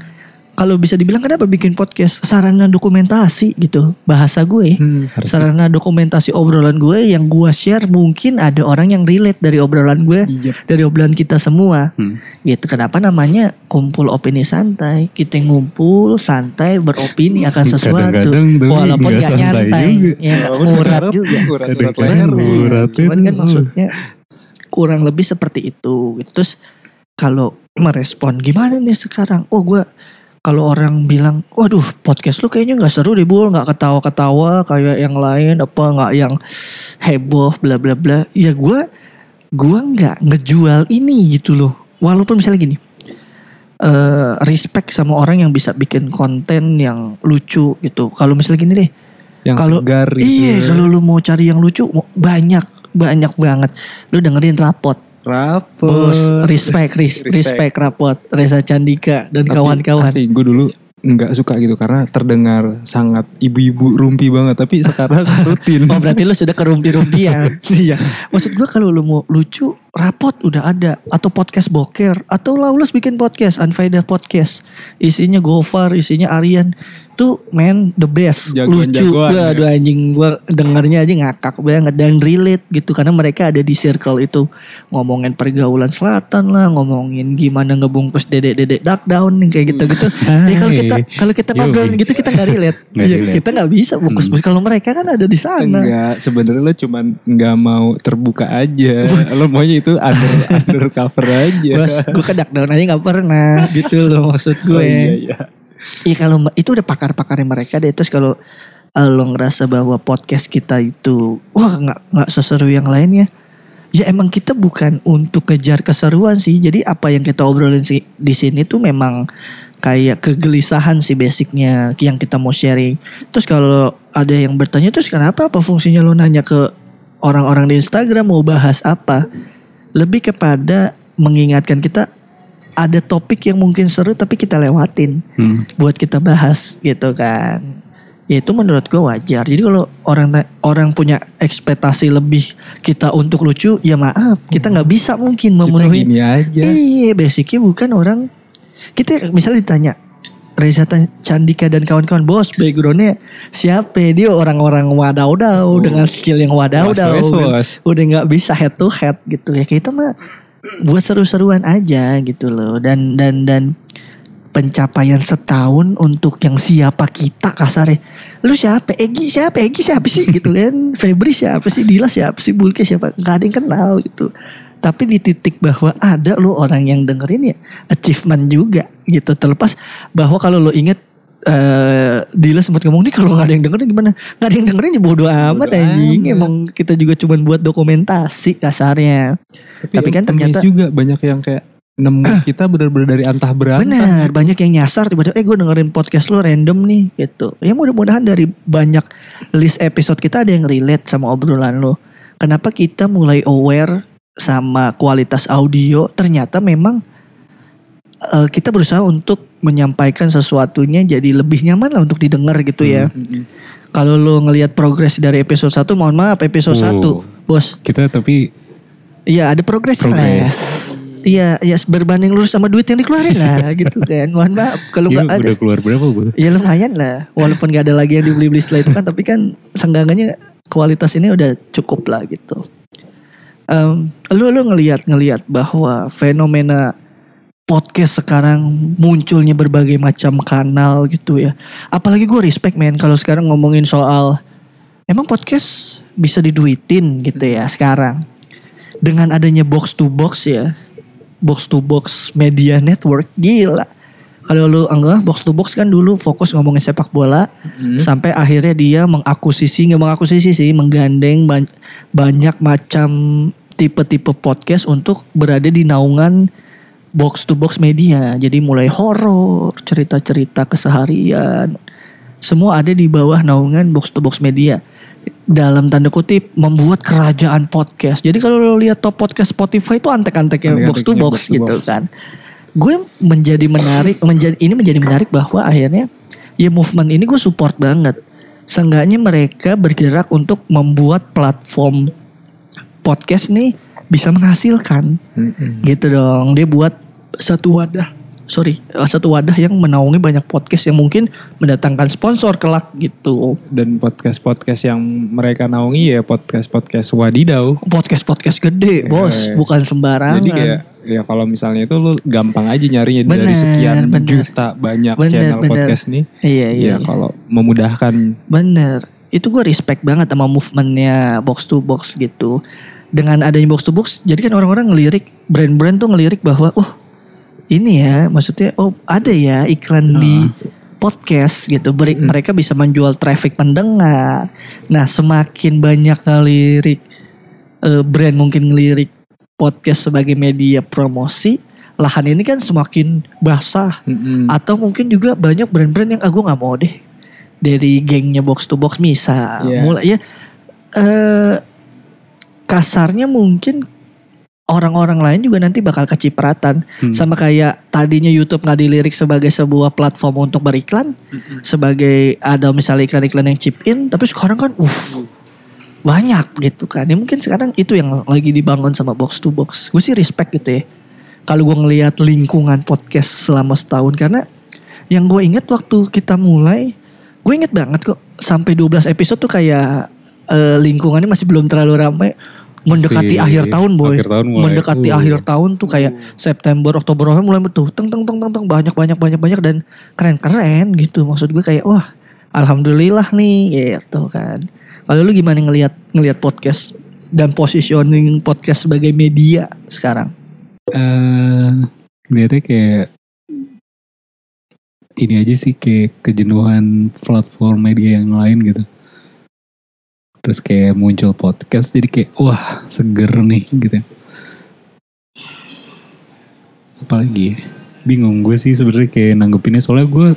kalau bisa dibilang kenapa bikin podcast, sarana dokumentasi gitu bahasa gue, hmm, sarana dokumentasi obrolan gue yang gue share mungkin ada orang yang relate dari obrolan gue, yep. dari obrolan kita semua. Hmm. Gitu kenapa namanya kumpul opini santai, kita ngumpul santai beropini akan sesuatu walaupun gak nyantai juga. Ya, urat juga urat, urat, urat, urat. Cuman kan maksudnya kurang lebih seperti itu. Terus kalau merespon gimana nih sekarang, oh gue kalau orang bilang, waduh podcast lu kayaknya nggak seru deh Bul, nggak ketawa-ketawa kayak yang lain, apa nggak yang heboh, bla bla bla. Ya gue gue nggak ngejual ini gitu loh. Walaupun misalnya gini, uh, respect sama orang yang bisa bikin konten yang lucu gitu. Kalau misalnya gini deh, yang kalo, segar gitu. Iya, kalau lu mau cari yang lucu banyak banyak banget. Lu dengerin Rapot. Rapot. Bos, respect, ris, respect, respect Rapot, Reza Candika dan tapi kawan-kawan. Asli gue dulu enggak suka gitu karena terdengar sangat ibu-ibu rumpi banget, tapi sekarang rutin. Oh, berarti lu sudah ke rumpi-rumpian. Iya. Maksud gue kalau lu mau lucu, Rapot udah ada, atau podcast boker, atau Lawless bikin podcast, Anfaida podcast. Isinya Gofar, isinya Aryan. Tuh men the best, jagoan, lucu. Gua aduh anjing, gua dengarnya aja ngakak banget dan relate gitu karena mereka ada di circle itu. Ngomongin pergaulan selatan lah, ngomongin gimana ngebungkus dedek-dedek duck down kayak gitu-gitu. Jadi kalau kita kalau kita ngobrolin gitu kita enggak relate. Iya, kita enggak bisa bungkus-bungkus. Kalau mereka kan ada di sana. Enggak, sebenarnya lo cuman enggak mau terbuka aja. Lo maunya itu under under cover aja. Bos, gua ke duck down aja enggak pernah gitu lo maksud gue. Oh, iya, iya. Iya kalau itu udah pakar-pakarnya mereka deh. Terus kalau uh, lo ngerasa bahwa podcast kita itu wah gak, gak seseru yang lainnya, ya emang kita bukan untuk ngejar keseruan sih. Jadi apa yang kita obrolin si, di sini tuh memang kayak kegelisahan sih basicnya yang kita mau sharing. Terus kalau ada yang bertanya, terus kenapa, apa fungsinya lo nanya ke orang-orang di Instagram mau bahas apa, lebih kepada mengingatkan kita ada topik yang mungkin seru tapi kita lewatin hmm. buat kita bahas gitu kan. Ya itu menurut gue wajar. Jadi kalau orang orang punya ekspektasi lebih kita untuk lucu, ya maaf kita nggak bisa mungkin memenuhi. Kita gini aja. Iya basicnya bukan orang. Kita misalnya ditanya Reza Candika dan kawan-kawan, bos backgroundnya siapa? Dia orang-orang wadau-dau oh. dengan skill yang wadau-dau. Udah nggak bisa head to head gitu ya kita mah. Buat seru-seruan aja gitu loh. Dan dan dan pencapaian setahun untuk yang siapa kita kasarnya. Lu siapa? Egy siapa? Egy siapa sih gitu kan. Febri siapa sih? Dila siapa sih? Bulke siapa? Gak ada yang kenal gitu. Tapi di titik bahwa ada lo orang yang dengerin ya achievement juga gitu. Terlepas bahwa kalau lo inget Uh, Dila sempat ngomong nih kalau gak ada yang dengerin gimana, gak ada yang dengerin ya bodo amat anjing, emang kita juga cuma buat dokumentasi kasarnya. Tapi, tapi kan ternyata juga banyak yang kayak nemu uh, kita benar-benar dari antah berantah. Bener, banyak yang nyasar tiba-tiba eh gue dengerin podcast lu random nih gitu. Ya mudah-mudahan dari banyak list episode kita ada yang relate sama obrolan lo. Kenapa kita mulai aware sama kualitas audio, ternyata memang uh, kita berusaha untuk menyampaikan sesuatunya jadi lebih nyaman lah untuk didengar gitu ya. Mm-hmm. Kalau lo ngelihat progres dari episode satu, mohon maaf episode oh, satu bos. Kita tapi iya ada progres lah. Iya ya berbanding lurus sama duit yang dikeluarin lah gitu kan. Mohon maaf kalau nggak ada. Udah keluar berapa bu? Ya lumayan lah. Walaupun nggak ada lagi yang dibeli-beli setelah itu kan, tapi kan senggangannya kualitas ini udah cukup lah gitu. Um, lo lo ngelihat ngelihat bahwa fenomena podcast sekarang munculnya berbagai macam kanal gitu ya. Apalagi gue respect men kalau sekarang ngomongin soal emang podcast bisa diduitin gitu ya sekarang. Dengan adanya box to box ya. Box to box media network gila. Kalau lu anggap box to box kan dulu fokus ngomongin sepak bola. Hmm. Sampai akhirnya dia mengakuisisi, gak mengakuisisi sih menggandeng banyak, banyak macam tipe-tipe podcast untuk berada di naungan box to box media. Jadi mulai horor, cerita-cerita keseharian, semua ada di bawah naungan box to box media. Dalam tanda kutip membuat kerajaan podcast. Jadi kalau lo lihat top podcast Spotify itu antek-anteknya Antek-antek box to box, box gitu box. Kan. Gue menjadi menarik, menjadi ini menjadi menarik bahwa akhirnya ya movement ini gue support banget. Seenggaknya mereka bergerak untuk membuat platform podcast nih bisa menghasilkan mm-hmm. gitu dong. Dia buat satu wadah sorry satu wadah yang menaungi banyak podcast yang mungkin mendatangkan sponsor kelak gitu. Dan podcast-podcast yang mereka naungi ya podcast-podcast wadidau, podcast-podcast gede bos, yeah. bukan sembarangan. Jadi kayak ya kalau misalnya itu lu gampang aja nyarinya bener, dari sekian bener. juta banyak bener, channel bener. podcast nih iya, iya. Ya kalau memudahkan bener. Itu gue respect banget sama movementnya box to box gitu. Dengan adanya box to box, jadi kan orang-orang ngelirik, brand-brand tuh ngelirik bahwa, wah, oh, ini ya, maksudnya oh ada ya iklan uh. di podcast gitu, Ber- hmm. mereka bisa menjual traffic pendengar. Nah, semakin banyak ngelirik eh, brand mungkin ngelirik podcast sebagai media promosi, lahan ini kan semakin basah. Hmm. Atau mungkin juga banyak brand-brand yang ah, gue nggak mau deh dari gengnya box to box misal, yeah. mulai ya eh, kasarnya mungkin orang-orang lain juga nanti bakal kecipratan. Hmm. Sama kayak tadinya YouTube gak dilirik sebagai sebuah platform untuk beriklan. Hmm. Sebagai ada misalnya iklan-iklan yang chip in. Tapi sekarang kan uff, banyak gitu kan. Ya mungkin sekarang itu yang lagi dibangun sama box to box. Gue sih respect gitu ya. Kalau gue ngelihat lingkungan podcast selama setahun. Karena yang gue inget waktu kita mulai. Gue inget banget kok. Sampai dua belas episode tuh kayak eh, lingkungannya masih belum terlalu ramai. Mendekati si, akhir tahun boy, akhir tahun mulai, mendekati uh, akhir tahun tuh kayak uh. September, Oktober mulai betul, teng teng teng teng banyak banyak banyak banyak dan keren keren gitu, maksud gue kayak wah alhamdulillah nih gitu kan. Lalu lu gimana ngelihat ngelihat podcast dan positioning podcast sebagai media sekarang? Uh, Lihatnya kayak ini aja sih, kayak kejenuhan platform media yang lain gitu. Terus kayak muncul podcast jadi kayak wah seger nih gitu. Apalagi bingung gue sih sebenarnya kayak nanggepinnya, soalnya gue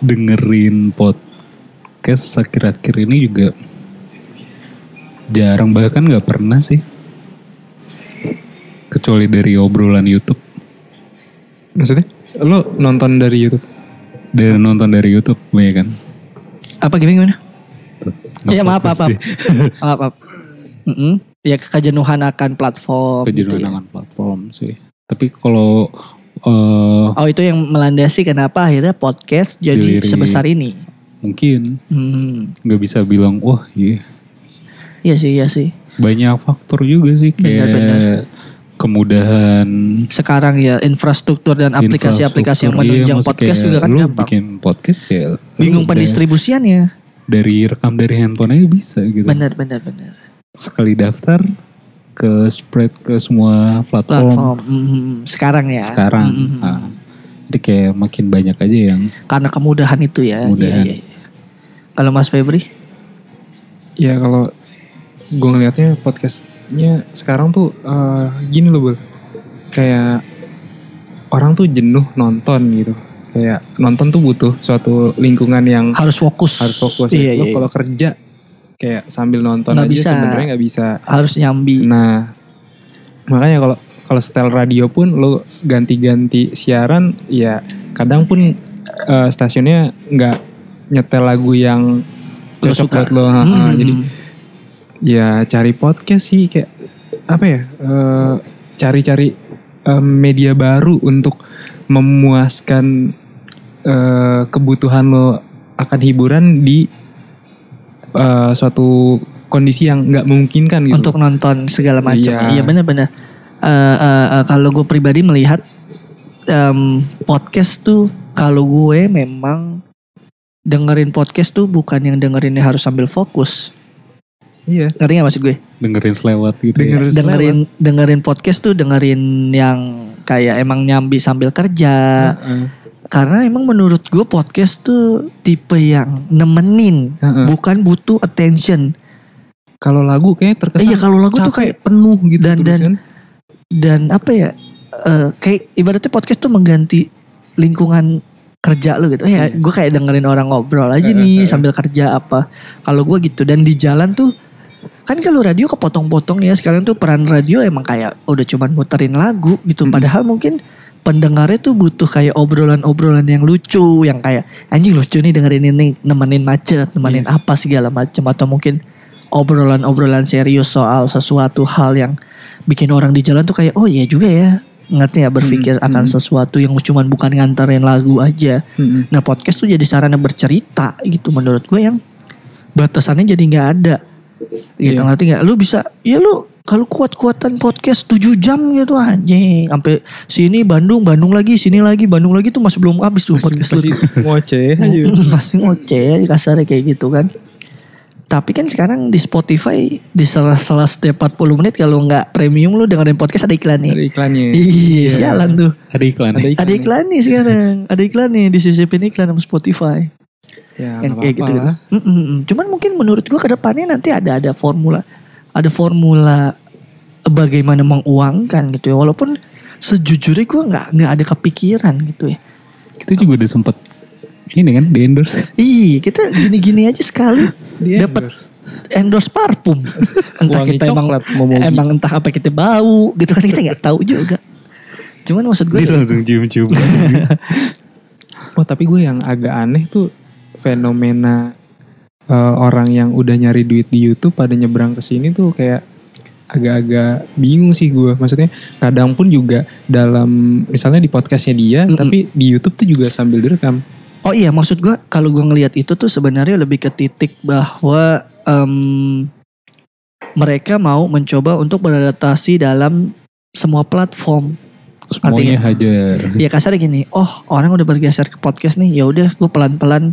dengerin podcast akhir-akhir ini juga jarang, bahkan gak pernah sih. Kecuali dari obrolan YouTube. Maksudnya? Lo nonton dari YouTube? Dari nonton dari YouTube ya kan? Apa gimana-gimana? Iya maaf maaf maaf maaf maaf ya, kejenuhan akan platform kejenuhan gitu ya. Akan platform sih, tapi kalau uh, oh itu yang melandasi kenapa akhirnya podcast jadi diri, sebesar ini mungkin nggak hmm. bisa bilang wah iya iya sih iya sih banyak faktor juga sih kayak benar, benar. Kemudahan sekarang ya, infrastruktur dan aplikasi-aplikasi yang menunjang iya, podcast juga kan gampang bikin podcast ya, bingung pendistribusiannya. Dari rekam dari handphone aja bisa gitu. Benar, benar, benar. Sekali daftar, ke spread ke semua platform. Platform. Mm-hmm. Sekarang ya. Sekarang. Mm-hmm. Nah, jadi kayak makin banyak aja yang. Karena kemudahan itu ya. Kemudahan. Iya, iya. Kalau Mas Febri? Ya kalau gue ngeliatnya podcastnya sekarang tuh uh, gini loh Bul. Kayak orang tuh jenuh nonton gitu. Kayak nonton tuh butuh suatu lingkungan yang harus fokus, harus fokus. Iya, lo iya. Kalau kerja kayak sambil nonton nggak aja sebenarnya nggak bisa, harus nyambi. Nah makanya kalau kalau setel radio pun lo ganti-ganti siaran, ya kadang pun uh, stasiunnya nggak nyetel lagu yang cocok buat lo. Hmm. Nah, jadi ya cari podcast sih kayak apa ya? Uh, cari-cari uh, media baru untuk memuaskan uh, kebutuhan lo akan hiburan di uh, suatu kondisi yang nggak memungkinkan gitu. Untuk nonton segala macam. Iya ya, benar-benar. Uh, uh, uh, kalau gue pribadi melihat um, podcast tuh, kalau gue memang dengerin podcast tuh bukan yang dengerinnya harus sambil fokus. Iya. Ngerti nggak maksud gue? Dengerin selewat gitu. Dengerin ya. dengerin, dengerin podcast tuh dengerin yang kayak emang nyambi sambil kerja. Uh-uh. Karena emang menurut gue podcast tuh tipe yang nemenin. Uh-uh. Bukan butuh attention. Kalau lagu kayak terkesan. Iya eh, kalau lagu tuh kayak penuh gitu. Dan, dan, dan apa ya. Uh, kayak ibaratnya podcast tuh mengganti lingkungan kerja lu gitu. Oh ya uh-huh. Gue kayak dengerin orang ngobrol aja uh-huh. nih. Uh-huh. Sambil kerja apa. Kalau gue gitu. Dan di jalan tuh. Kan kalau radio kepotong-potong ya, sekarang tuh peran radio emang kayak udah cuman muterin lagu gitu. Hmm. Padahal mungkin pendengarnya tuh butuh kayak obrolan-obrolan yang lucu, yang kayak anjing lucu nih dengerin ini, nemenin macet, nemenin yeah. apa segala macam, atau mungkin obrolan-obrolan serius soal sesuatu hal yang bikin orang di jalan tuh kayak oh iya juga ya, ngerti ya, berpikir hmm. akan hmm. sesuatu yang cuman bukan nganterin lagu aja. Hmm. Nah podcast tuh jadi sarana bercerita gitu menurut gue, yang batasannya jadi nggak ada. Gitu yeah. Ngerti gak? Lu bisa, ya lu kalau kuat-kuatan podcast tujuh jam gitu anjing. Sampai sini Bandung, Bandung lagi, sini lagi, Bandung lagi tuh masih belum habis tuh podcast lu. Masih ngoceh aja. Masih ngoceh aja kasarnya kayak gitu kan. Tapi kan sekarang di Spotify di sela-sela setiap empat puluh menit kalau nggak premium lu dengerin podcast ada iklan nih. Ada iklannya. Iya, sialan tuh. Ada iklan. Ada iklan, ada iklan nih sekarang. Ada iklan nih, disisipin iklan sama Spotify. Ya, yang kayak gitu. Cuman mungkin menurut gua ke depannya nanti ada ada formula. Ada formula bagaimana menguangkan gitu ya. Walaupun sejujurnya gua nggak nggak ada kepikiran gitu ya. Kita juga udah sempet ini kan di endorse. Iya, kita gini-gini aja sekali dapat endorse parfum. Entah wangi kita emang coklat, emang entah apa kita bau gitu kan, kita nggak tahu juga. Cuman maksud gue dia langsung cium-cium. Oh, tapi gue yang agak aneh tuh fenomena uh, orang yang udah nyari duit di YouTube pada nyebrang ke sini tuh kayak agak-agak bingung sih gue. Maksudnya kadang pun juga dalam misalnya di podcastnya dia, mm-hmm. tapi di YouTube tuh juga sambil direkam. Oh iya, maksud gue kalau gue ngelihat itu tuh sebenarnya lebih ke titik bahwa um, mereka mau mencoba untuk beradaptasi dalam semua platform. Semuanya hajar. Ya kasarnya gini, oh orang udah bergeser ke podcast nih, ya udah gue pelan-pelan.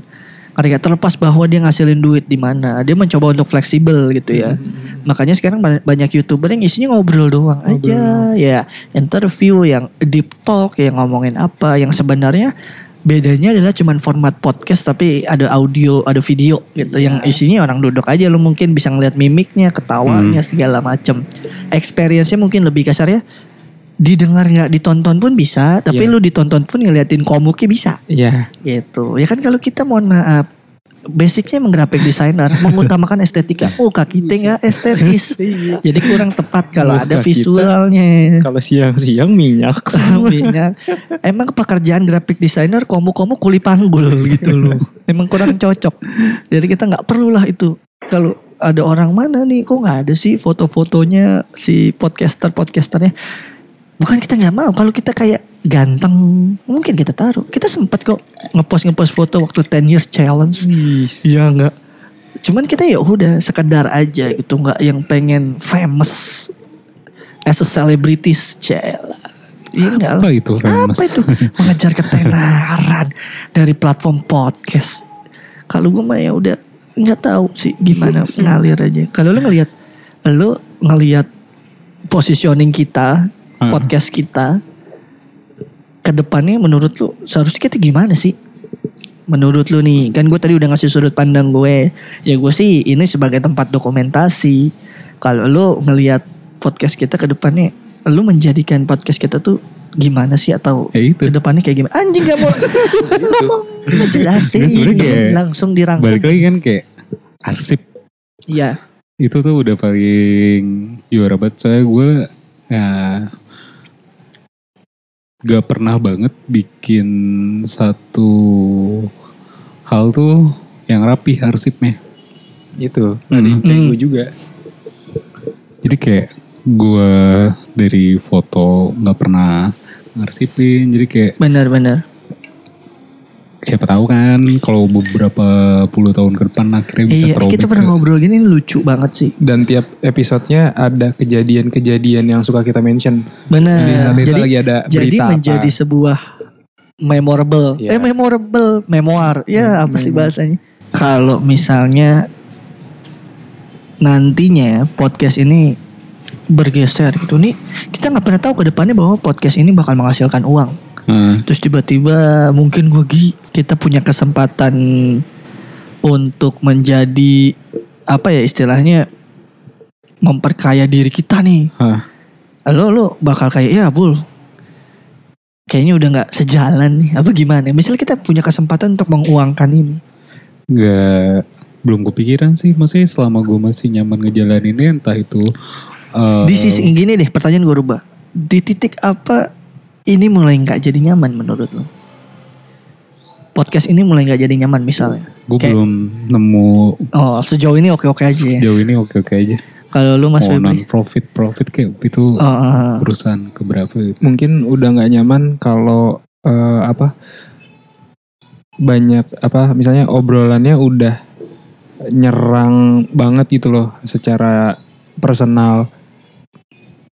Karena terlepas bahwa dia ngasilin duit di mana, dia mencoba untuk fleksibel gitu ya. Mm-hmm. Makanya sekarang banyak YouTuber yang isinya ngobrol doang ngobrol. aja, ya interview yang deep talk, yang ngomongin apa, yang sebenarnya bedanya adalah cuman format podcast tapi ada audio, ada video gitu. Yang isinya orang duduk aja, lu mungkin bisa ngeliat mimiknya, ketawanya, hmm. segala macem. Experience-nya mungkin lebih kasar ya. Didengar gak ditonton pun bisa, tapi yeah. lu ditonton pun ngeliatin komuknya bisa. Iya. Yeah. Gitu. Ya kan kalau kita mohon maaf, basicnya emang graphic designer, mengutamakan estetika. Oh kaki kita gak estetis. Jadi kurang tepat kalau ada visualnya. Kalau siang-siang minyak. minyak. Emang pekerjaan graphic designer komu-komu kuli panggul gitu loh. Emang kurang cocok. Jadi kita gak perlulah itu. Kalau ada orang mana nih, kok gak ada sih foto-fotonya si podcaster-podcasternya. Bukan kita gak mau, kalau kita kayak ganteng mungkin kita taruh. Kita sempat kok ngepost-ngepost foto waktu ten years challenge. Iya enggak. Cuman kita ya udah sekedar aja gitu, enggak yang pengen famous as a celebrities. Cela. Iya enggak. Apa itu famous? Apa itu? Mengejar ketenaran dari platform podcast. Kalau gue mah ya udah enggak tahu sih gimana ngalir aja. Kalau lu ngelihat lu ngelihat positioning kita podcast kita ke depannya, menurut lu seharusnya kita gimana sih? Menurut lu nih, kan gue tadi udah ngasih sudut pandang gue. Ya gue sih ini sebagai tempat dokumentasi. Kalau lu ngelihat podcast kita ke depannya, lu menjadikan podcast kita tuh gimana sih? Atau ya ke depannya kayak gimana? Anjing gak mau gak mau ngejelasin, langsung dirangkum. Balik lagi kan kayak arsip. Iya. Itu tuh udah paling juara banget. Soalnya gue nah, gak pernah banget bikin satu hal tuh yang rapi arsipnya gitu. Tadi kayak gue juga. Jadi kayak gue dari foto gak pernah ngarsipin. Jadi kayak benar-benar. Siapa tahu kan kalau beberapa puluh tahun ke depan akhirnya bisa iya, terobek. Kita pernah ke... ngobrol gini lucu banget sih. Dan tiap episodenya ada kejadian-kejadian yang suka kita mention. Benar. Jadi saat itu jadi, lagi ada berita jadi apa. Jadi menjadi sebuah memorable. Yeah. Eh memorable. Memoir. Ya hmm, apa sih bahasanya. Kalau misalnya nantinya podcast ini bergeser gitu. Nih kita gak pernah tahu ke depannya bahwa podcast ini bakal menghasilkan uang. Hmm. Terus tiba-tiba mungkin gue gi kita punya kesempatan untuk menjadi apa ya istilahnya memperkaya diri kita nih. Huh. Lo lo bakal kayak ya bul, kayaknya udah nggak sejalan nih. Apa gimana? Misalnya kita punya kesempatan untuk menguangkan ini. Gak, belum kepikiran sih. Maksudnya selama gue masih nyaman ngejalaninnya entah itu. Uh... Di sisi gini deh, pertanyaan gue rubah. Di titik apa? Ini mulai gak jadi nyaman menurut lo? Podcast ini mulai gak jadi nyaman misalnya? Gue kayak, belum nemu. Oh sejauh ini oke-oke aja ya? Sejauh ini oke-oke aja. Kalau lo Mas Febri? Oh non-profit-profit kayak itu uh, perusahaan keberapa gitu. Mungkin udah gak nyaman kalau uh, apa banyak apa misalnya obrolannya udah nyerang banget gitu loh secara personal.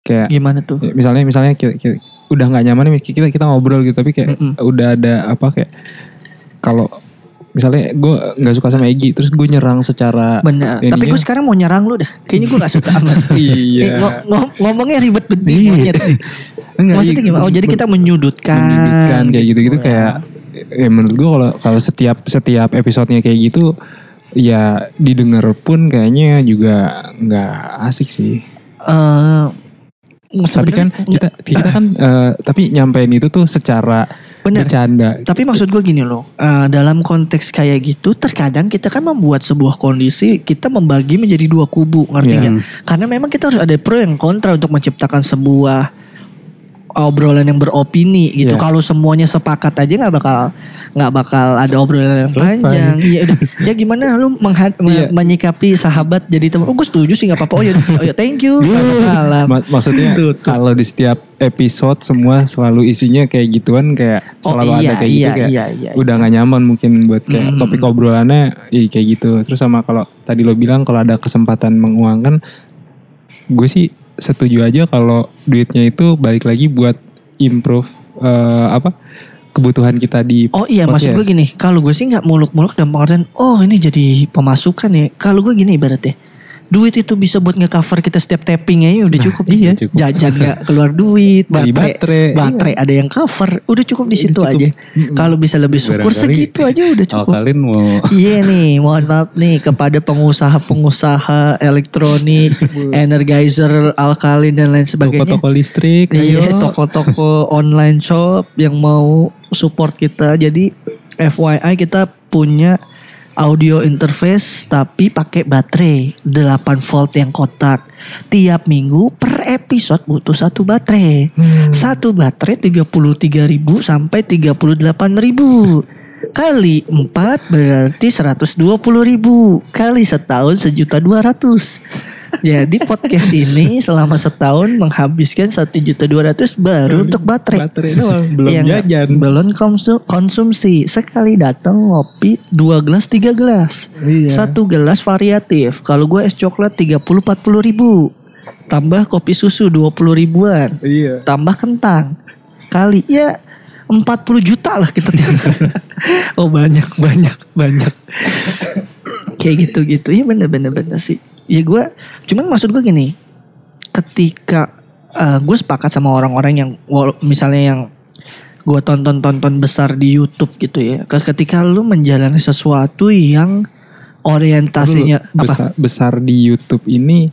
Kayak gimana tuh? Misalnya misalnya kita, kita, udah nggak nyaman nih kita kita ngobrol gitu tapi kayak mm-mm. udah ada apa kayak kalau Misalnya gue gak suka sama Egy, terus gue nyerang secara... Bener, ininya. Tapi gue sekarang mau nyerang lu dah. Kayaknya gue gak suka amat. Iya. Nih, ngom- ngom- ngomongnya ribet bener. Iya. Maksudnya gimana? Oh jadi kita menyudutkan. Menyudutkan kayak gitu-gitu kayak... Ya menurut gue kalau kalau setiap setiap episodenya kayak gitu... Ya didengar pun kayaknya juga gak asik sih. Uh, tapi kan kita, kita kan uh, tapi nyampein itu tuh secara... Bener. Bercanda. Tapi maksud gue gini loh, uh, dalam konteks kayak gitu, terkadang kita kan membuat sebuah kondisi, kita membagi menjadi dua kubu, ngerti yeah. gak? Karena memang kita harus ada pro dan kontra untuk menciptakan sebuah obrolan yang beropini gitu. Yeah. Kalau semuanya sepakat aja nggak bakal nggak bakal ada obrolan yang panjang. Ya, ya gimana lu mengha- yeah. menyikapi sahabat jadi teman? Oh gue setuju sih nggak apa-apa. Oh ya, oh, ya thank you. Mak- maksudnya kalau di setiap episode semua selalu isinya kayak gituan kayak oh, selalu iya, ada kayak iya, gitu kayak iya, iya, iya. Udah gak nyaman mungkin buat kayak mm. topik obrolannya iya, kayak gitu. Terus sama kalau tadi lo bilang kalau ada kesempatan menguangkan, gue sih setuju aja kalau duitnya itu balik lagi buat improve uh, apa kebutuhan kita di oh iya podcast. Maksud gue gini, kalau gue sih gak muluk-muluk dan pengertian oh ini jadi pemasukan ya. Kalau gue gini ibaratnya duit itu bisa buat nge-cover kita setiap tapping aja udah cukup nah, iya cukup. Jajan gak keluar duit, baterai, baterai, baterai iya. Ada yang cover, udah cukup di situ aja. Kalau bisa lebih syukur segitu aja udah cukup. Kalau kalian mau iya nih, mohon maaf nih kepada pengusaha-pengusaha elektronik, energizer, alkalin dan lain sebagainya. Toko-toko listrik, iya, ayo toko-toko online shop yang mau support kita. Jadi F Y I kita punya audio interface tapi pakai baterai delapan volt yang kotak. Tiap minggu per episode butuh satu baterai. Hmm. Satu baterai tiga puluh tiga ribu sampai tiga puluh delapan ribu. Kali empat berarti seratus dua puluh ribu. Kali setahun satu juta dua ratus ribu. Jadi podcast ini selama setahun menghabiskan satu juta dua ratus ribu baru untuk baterai. Baterai doang, belum yang jajan. Belum konsum, konsumsi. Sekali datang ngopi dua gelas tiga gelas. Iya. Satu gelas variatif. Kalau gue es coklat tiga puluh empat puluh ribu. Tambah kopi susu dua puluh ribuan. Iya. Tambah kentang. Kali ya empat puluh juta lah kita. Oh banyak, banyak, banyak. Kayak gitu-gitu. Iya bener-bener sih. Ya gue, cuman maksud gue gini, ketika uh, gue sepakat sama orang-orang yang, misalnya yang gue tonton-tonton besar di YouTube gitu ya. Ketika lu menjalani sesuatu yang orientasinya besar, apa? Besar di YouTube ini,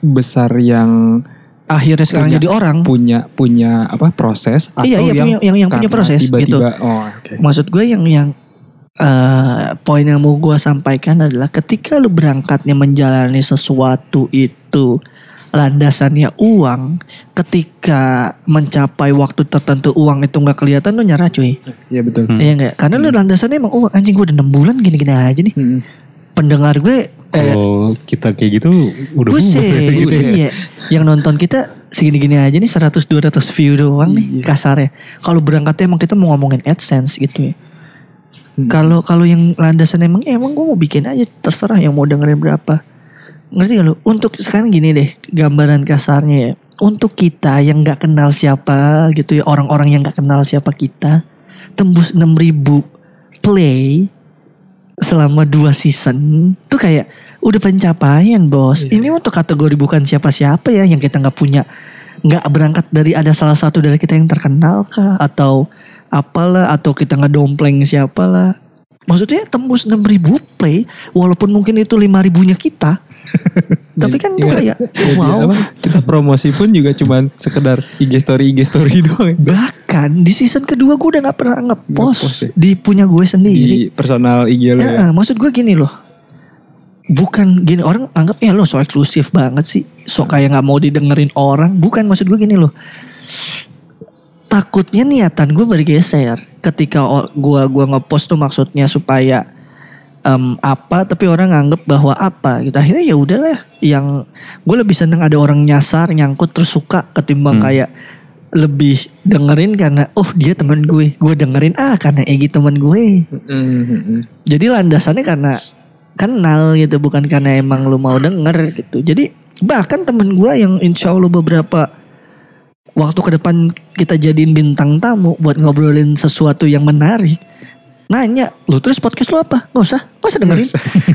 besar yang akhirnya sekarang punya, jadi orang punya punya apa proses atau iya, iya, yang punya, yang, yang punya proses tiba-tiba, gitu. Oh, okay. Maksud gue yang yang Uh, poin yang mau gue sampaikan adalah ketika lu berangkatnya menjalani sesuatu itu landasannya uang, ketika mencapai waktu tertentu uang itu gak kelihatan lu nyerah cuy. Iya betul. Iya hmm. gak? Karena hmm. lu landasannya emang uang. Anjing gue udah enam bulan gini-gini aja nih. Hmm. Pendengar gue eh, oh kita kayak gitu udah buset gitu ya. Iya. Yang nonton kita segini-gini aja nih seratus dua ratus view doang nih kasarnya. Kalau berangkatnya emang kita mau ngomongin AdSense gitu ya. Kalau hmm. kalau yang landasan emang emang gue mau bikin aja terserah yang mau dengerin berapa, ngerti gak lo? Untuk sekarang gini deh gambaran kasarnya ya, untuk kita yang nggak kenal siapa gitu ya, orang-orang yang nggak kenal siapa kita tembus enam ribu play selama dua season tuh kayak udah pencapaian bos. Yeah. Ini untuk kategori bukan siapa-siapa ya yang kita nggak punya, nggak berangkat dari ada salah satu dari kita yang terkenal kah atau apalah atau kita ngedompleng siapalah. Maksudnya tembus enam ribu play walaupun mungkin itu lima ribunya kita. Tapi kan itu kayak ya, wow. Apa, kita promosi pun juga cuman sekedar I G story I G story doang. Bahkan di season kedua gue udah enggak pernah nge-post nge-post ya. Di punya gue sendiri. Di personal I G lo ya. Ya. Maksud gue gini loh. Bukan gini orang anggap ya lo so eksklusif banget sih. So kayak enggak mau didengerin orang. Bukan maksud gue gini loh. Takutnya niatan gue bergeser ketika gue gue ngepost tuh maksudnya supaya um, apa tapi orang nganggep bahwa apa gitu. Akhirnya ya udahlah yang gue lebih seneng ada orang nyasar nyangkut terus suka ketimbang hmm. kayak lebih dengerin karena oh dia teman gue gue dengerin ah karena Egy teman gue. hmm. Jadi landasannya karena kenal gitu bukan karena emang lu mau denger gitu. Jadi bahkan temen gue yang insya Allah beberapa waktu ke depan kita jadiin bintang tamu buat ngobrolin sesuatu yang menarik. nanya, lu terus podcast lu apa? Gak usah, gak usah dengerin.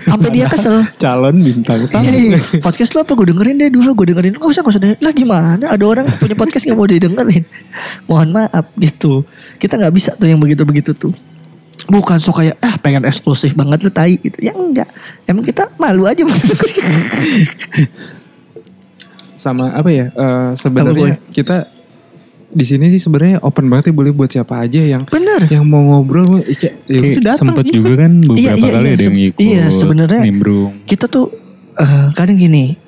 Sampai dia kesel. Calon bintang tamu. Iya, podcast lu apa? Gue dengerin deh dulu, gue dengerin. Gak usah, gak usah dengerin. Lah gimana? Ada orang punya podcast gak mau didengerin. Mohon maaf gitu. Kita gak bisa tuh yang begitu-begitu tuh. Bukan so kayak, ah pengen eksklusif banget lu tai gitu. Ya enggak, emang kita malu aja. Sama apa ya, uh, sebenarnya kita... Di sini sih sebenarnya open banget ya, boleh buat siapa aja yang bener, yang mau ngobrol. Ya, sempet gitu juga kan beberapa iya, iya, kali iya, ada se- yang ikut. Iya sebenarnya kita tuh uh, kadang gini,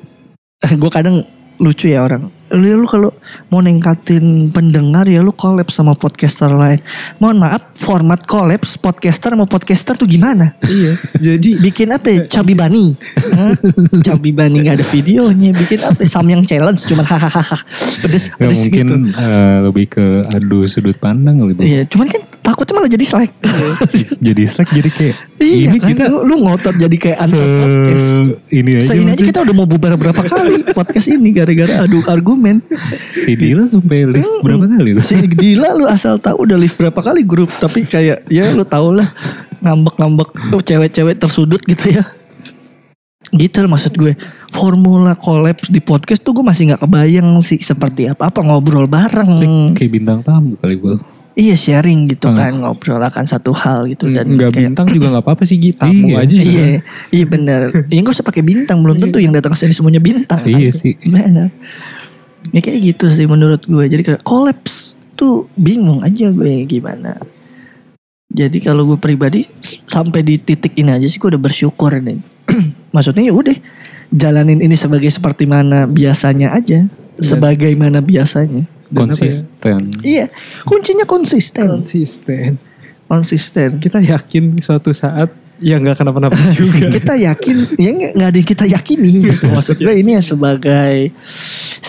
uh, gue kadang lucu ya orang. Lu, lu kalau mau ningkatin pendengar ya lu collab sama podcaster lain. Mohon maaf, format collab podcaster sama podcaster tuh gimana? Iya. Jadi bikin apa ya? Cabi Bani. Cabi Bani enggak ada videonya, bikin apa? Samyang challenge cuman hahaha. Pedes ya, pedes mungkin, gitu. Mungkin uh, lebih ke adu sudut pandang lebih. Iya, cuman kan takutnya malah jadi slack. Jadi slack jadi kayak iya, ini kan kita lu, lu ngotot jadi kayak antar podcast. Ini aja. So, ini aja kita udah mau bubar berapa kali podcast ini gara-gara adu kargo. Men. Si Dila sampai live mm-hmm. berapa kali tuh? Si Dila lu asal tahu udah live berapa kali grup, tapi kayak ya lu tau lah ngambek-ngambek tuh cewek-cewek tersudut gitu ya. Gitu maksud gue. Formula collab di podcast tuh gue masih nggak kebayang sih seperti apa. Apa ngobrol bareng? Si, kayak bintang tamu kali gue. Iya sharing gitu enggak. Kan ngobrol akan satu hal gitu dan nggak kayak, bintang juga nggak apa-apa sih gitu tamu iya, aja iya juga. Iya benar. Yang gue usah pakai bintang belum tentu yang datang kesini semuanya bintang. Iya kan? Sih. Benar. Ya kayak gitu sih menurut gue. Jadi kayak collapse tuh bingung aja gue gimana. Jadi kalau gue pribadi sampai di titik ini aja sih gue udah bersyukur nih. Maksudnya ya udah jalanin ini sebagai seperti mana biasanya aja, ya. Sebagaimana biasanya. Dan konsisten. Ya? Iya, kuncinya konsisten. Konsisten. Konsisten. Kita yakin suatu saat ya nggak kenapa-napa juga. Kita yakin, ya nggak ada yang kita yakini. Gitu. Maksud gue ini ya sebagai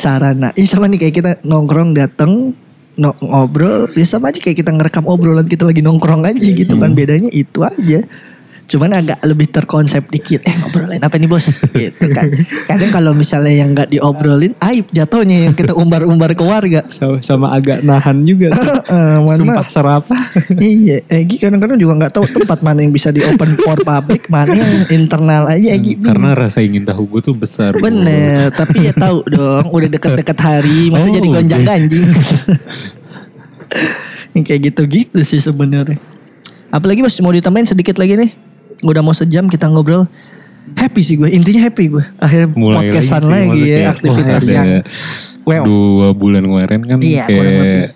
sarana. Iya sama nih kayak kita nongkrong dateng no, ngobrol. Ya sama aja kayak kita ngerekam obrolan kita lagi nongkrong aja gitu kan. Bedanya itu aja. Cuman agak lebih terkonsep dikit. Eh ngobrolin apa nih bos? Gitu kan. Kadang kalau misalnya yang nggak diobrolin, aib jatuhnya yang kita umbar-umbar ke warga. Sama, sama agak nahan juga. Uh, uh, Sumpah serapa. Iya, Egy kadang-kadang juga nggak tahu tempat mana yang bisa di open for public, mana yang internal aja Egy. Karena rasa ingin tahu gue tuh besar. Bener, tapi ya tahu dong. Udah deket-deket hari, masa oh, jadi gonjang-ganjing. Yang kayak gitu-gitu sih sebenarnya. Apalagi bos mau ditambahin sedikit lagi nih. Udah mau sejam kita ngobrol. Happy sih gue, intinya happy gue. Akhirnya mulai podcastan lagi, lagi ya, aktivitas yang well. Dua bulan kemarin kan iya, kayak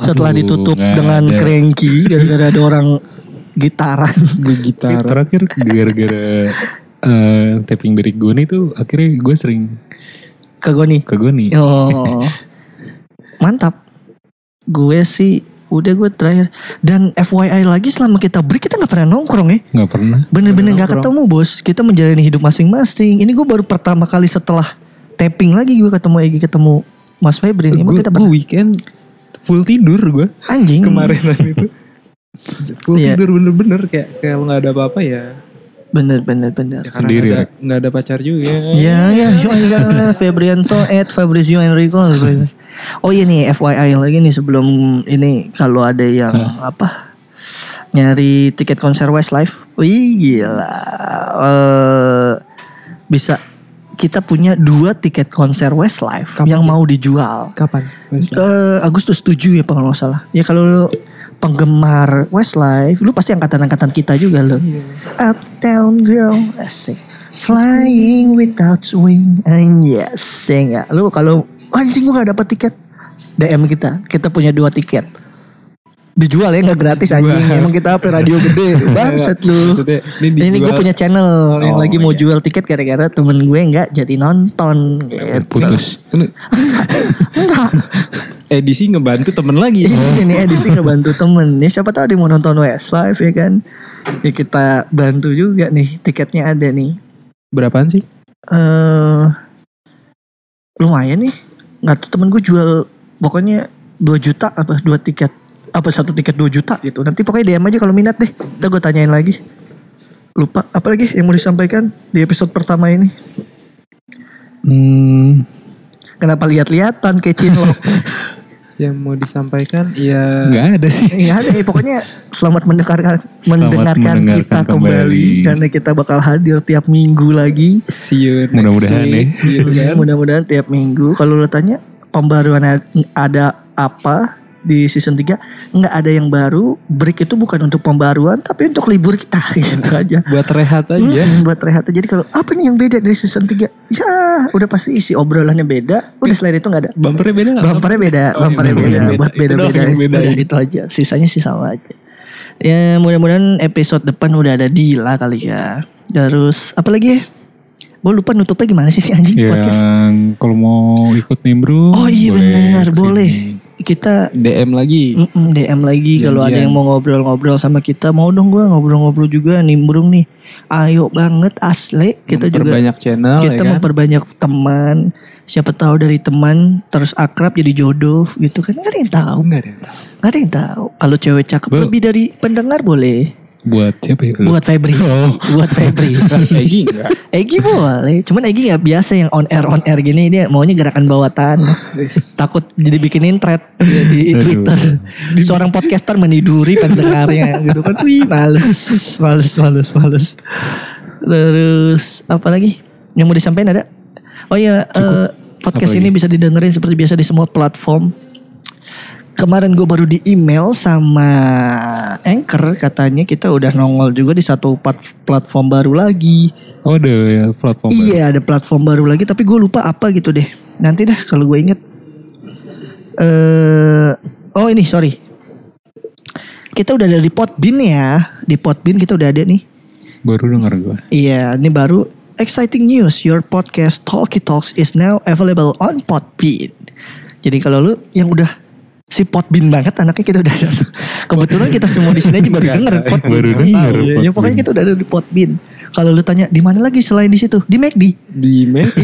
setelah aduh, ditutup dengan ada. Cranky gara-gara ada orang gitaran. Gitaran. Terakhir gara-gara uh, tapping dari Goni tuh akhirnya gue sering ke Goni. Ke Goni. Oh. Mantap. Gue sih udah gue terakhir. Dan F Y I lagi selama kita break kita gak pernah nongkrong ya. Gak pernah. Bener-bener gak, gak ketemu bos. Kita menjalani hidup masing-masing. Ini gue baru pertama kali setelah tapping lagi gue ketemu Egy, ketemu Mas Febrin. Gue weekend full tidur gue. Anjing. Kemarinan itu. Full yeah. Tidur bener-bener. Kayak kalau gak ada apa-apa ya. Bener-bener. Bener. Ya, sendiri ya. Gak ada pacar juga. Ya ya. Fabrianto at Fabrizio Enrico. Oh iya nih F Y I lagi nih sebelum ini kalau ada yang huh? apa nyari tiket konser Westlife, wih gila, uh, bisa kita punya dua tiket konser Westlife kapan yang sih? Mau dijual. Kapan? Uh, Agustus tujuh ya kalau nggak salah. Ya kalau lo penggemar Westlife, lu pasti angkatan-angkatan kita juga lo. Yes. Uptown Girl, asik. Flying without wing, and yes, enggak. Ya, lu kalau anjing gue gak dapet tiket, D M kita. Kita punya dua tiket. Dijual ya gak gratis anjing. Emang kita apa radio gede. Bangset lu. Ini gue punya channel. Oh, yang lagi iya. Mau jual tiket gara-gara temen gue gak jadi nonton. Gitu. Putus. Enggak. Edisi ngebantu temen lagi. Ini edisi ngebantu temen. Ya, siapa tahu dia mau nonton Westlife ya kan. Ya kita bantu juga nih. Tiketnya ada nih. Berapaan sih? Uh, lumayan nih. Nggak tuh temen gue jual pokoknya dua juta apa dua tiket apa satu tiket dua juta gitu. Nanti pokoknya D M aja kalau minat deh. Ntar gue tanyain lagi. Lupa apa lagi yang mau disampaikan di episode pertama ini. Hmm. Kenapa lihat-lihatan kayak Cinlok? yang mau disampaikan? Iya. Gak ada sih. Gak ada. Ya, pokoknya selamat mendengarkan, mendengarkan selamat kita kembali. kembali. Karena kita bakal hadir tiap minggu lagi. See you next Mudah-mudahan week. Mudah-mudahan nih. Mudah-mudahan tiap minggu. Kalau lo tanya pembaruan ada apa di season tiga, nggak ada yang baru. Break itu bukan untuk pembaruan, tapi untuk libur kita gitu aja. Buat rehat aja. Hmm, buat rehat aja. Jadi kalau apa nih yang beda dari season tiga? Ya, udah pasti isi obrolannya beda. Udah selain itu nggak ada. Bumpernya beda nggak? Bumpernya beda. Oh, Bumpernya beda. beda. Buat beda-beda. Itu, beda, beda. Itu aja. Sisanya sih sama aja. Ya mudah-mudahan episode depan udah ada Dila kali ya. Terus apa lagi ya? Gue lupa nutupnya gimana sih nih anjing ya, podcast. Yang kalau mau ikut nimbrung. Oh iya benar, boleh. Kita D M lagi D M lagi kalau ada yang mau ngobrol-ngobrol sama kita, mau dong gue ngobrol-ngobrol juga nimbrung nih, ayo banget asli, kita juga memperbanyak channel, kita ya kan? Memperbanyak teman, siapa tahu dari teman terus akrab jadi jodoh gitu kan, nggak ada yang tahu nggak ada yang tahu nggak ada yang tahu kalau cewek cakep Bo- lebih dari pendengar boleh. Buat siapa ya? Buat Febri. Oh. Buat Febri. Egy enggak? Egy boleh. Cuman Egy gak biasa yang on air on air gini. Dia maunya gerakan bawah tanah. Takut jadi bikinin thread di Twitter. Seorang podcaster meniduri pendengarnya gitu kan. Wih males. Males males males. Terus apa lagi yang mau disampaikan ada? Oh iya uh, podcast ini bisa didengerin seperti biasa di semua platform. Kemarin gue baru di email sama Anchor, katanya kita udah nongol juga di satu platform baru lagi. Oh ada ya platform baru. Iya ada platform baru lagi tapi gue lupa apa gitu deh. Nanti dah kalau gue inget. Uh, oh ini sorry. Kita udah ada di Podbean ya. Di Podbean kita udah ada nih. Baru denger gue. Iya ini baru. Exciting news, your podcast Talky Talks is now available on Podbean. Jadi kalau lu yang udah si Podbean banget anaknya, kita udah ada. Kebetulan kita semua di sini aja baru denger Podbean. Baru denger. Iya, ya, pokoknya kita udah ada di Podbean. Kalau lu tanya di mana lagi selain di situ? Di McD. Di McD.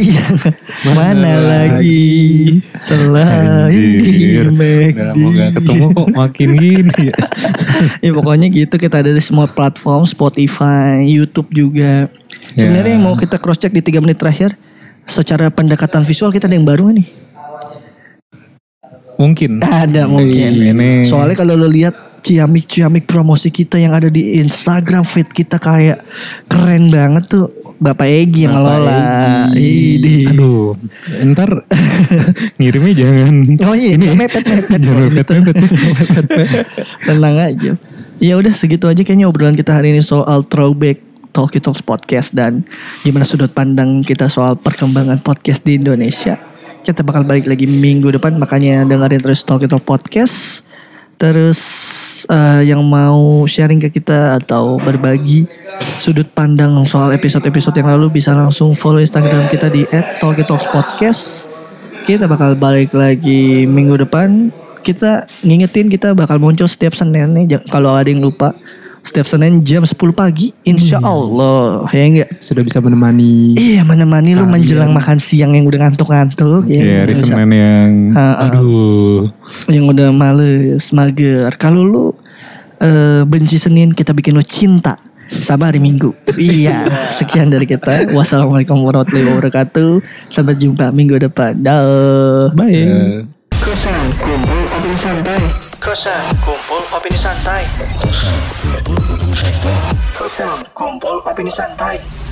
mana, mana lagi selain Anjir. Di McD? Udah mau gak ketemu kok makin gini. Ya pokoknya gitu, kita ada di semua platform, Spotify, YouTube juga. Sebenarnya yang mau kita cross check di tiga menit terakhir, secara pendekatan visual kita ada yang baru gak nih? Mungkin ada mungkin ini. Soalnya kalau lo lihat ciamik-ciamik promosi kita yang ada di Instagram feed kita kayak keren banget tuh. Bapak Egy yang ngelola. Aduh, ntar ngirimnya jangan. Oh iya, ini mepet-mepet. Jangan mepet-mepet. Tenang aja. Ya udah segitu aja kayaknya obrolan kita hari ini soal throwback Talky Talks Podcast dan gimana sudut pandang kita soal perkembangan podcast di Indonesia. Kita bakal balik lagi minggu depan, makanya dengerin terus Talky Talk Podcast. Terus uh, yang mau sharing ke kita atau berbagi sudut pandang soal episode-episode yang lalu bisa langsung follow Instagram kita di et talky talks podcast. Kita bakal balik lagi minggu depan. Kita ngingetin kita bakal muncul setiap Senin nih, kalau ada yang lupa. Setiap Senin jam sepuluh pagi, insya Allah, hmm. ya enggak? Sudah bisa menemani. Iya, menemani kalian. Lu menjelang makan siang yang udah ngantuk-ngantuk. Iya, yeah, Senin yang, uh, aduh. Yang udah males, mager. Kalau lu uh, benci Senin, kita bikin lu cinta. Sabar hari Minggu. Iya, sekian dari kita. Wassalamualaikum warahmatullahi wabarakatuh. Sampai jumpa minggu depan. Dah. Bye. Kosan Kumpul Opini Santai. Kosan Kumpul Opini Santai. Kosan Kumpul Opini Santai. Kosan Kumpul Opini Santai.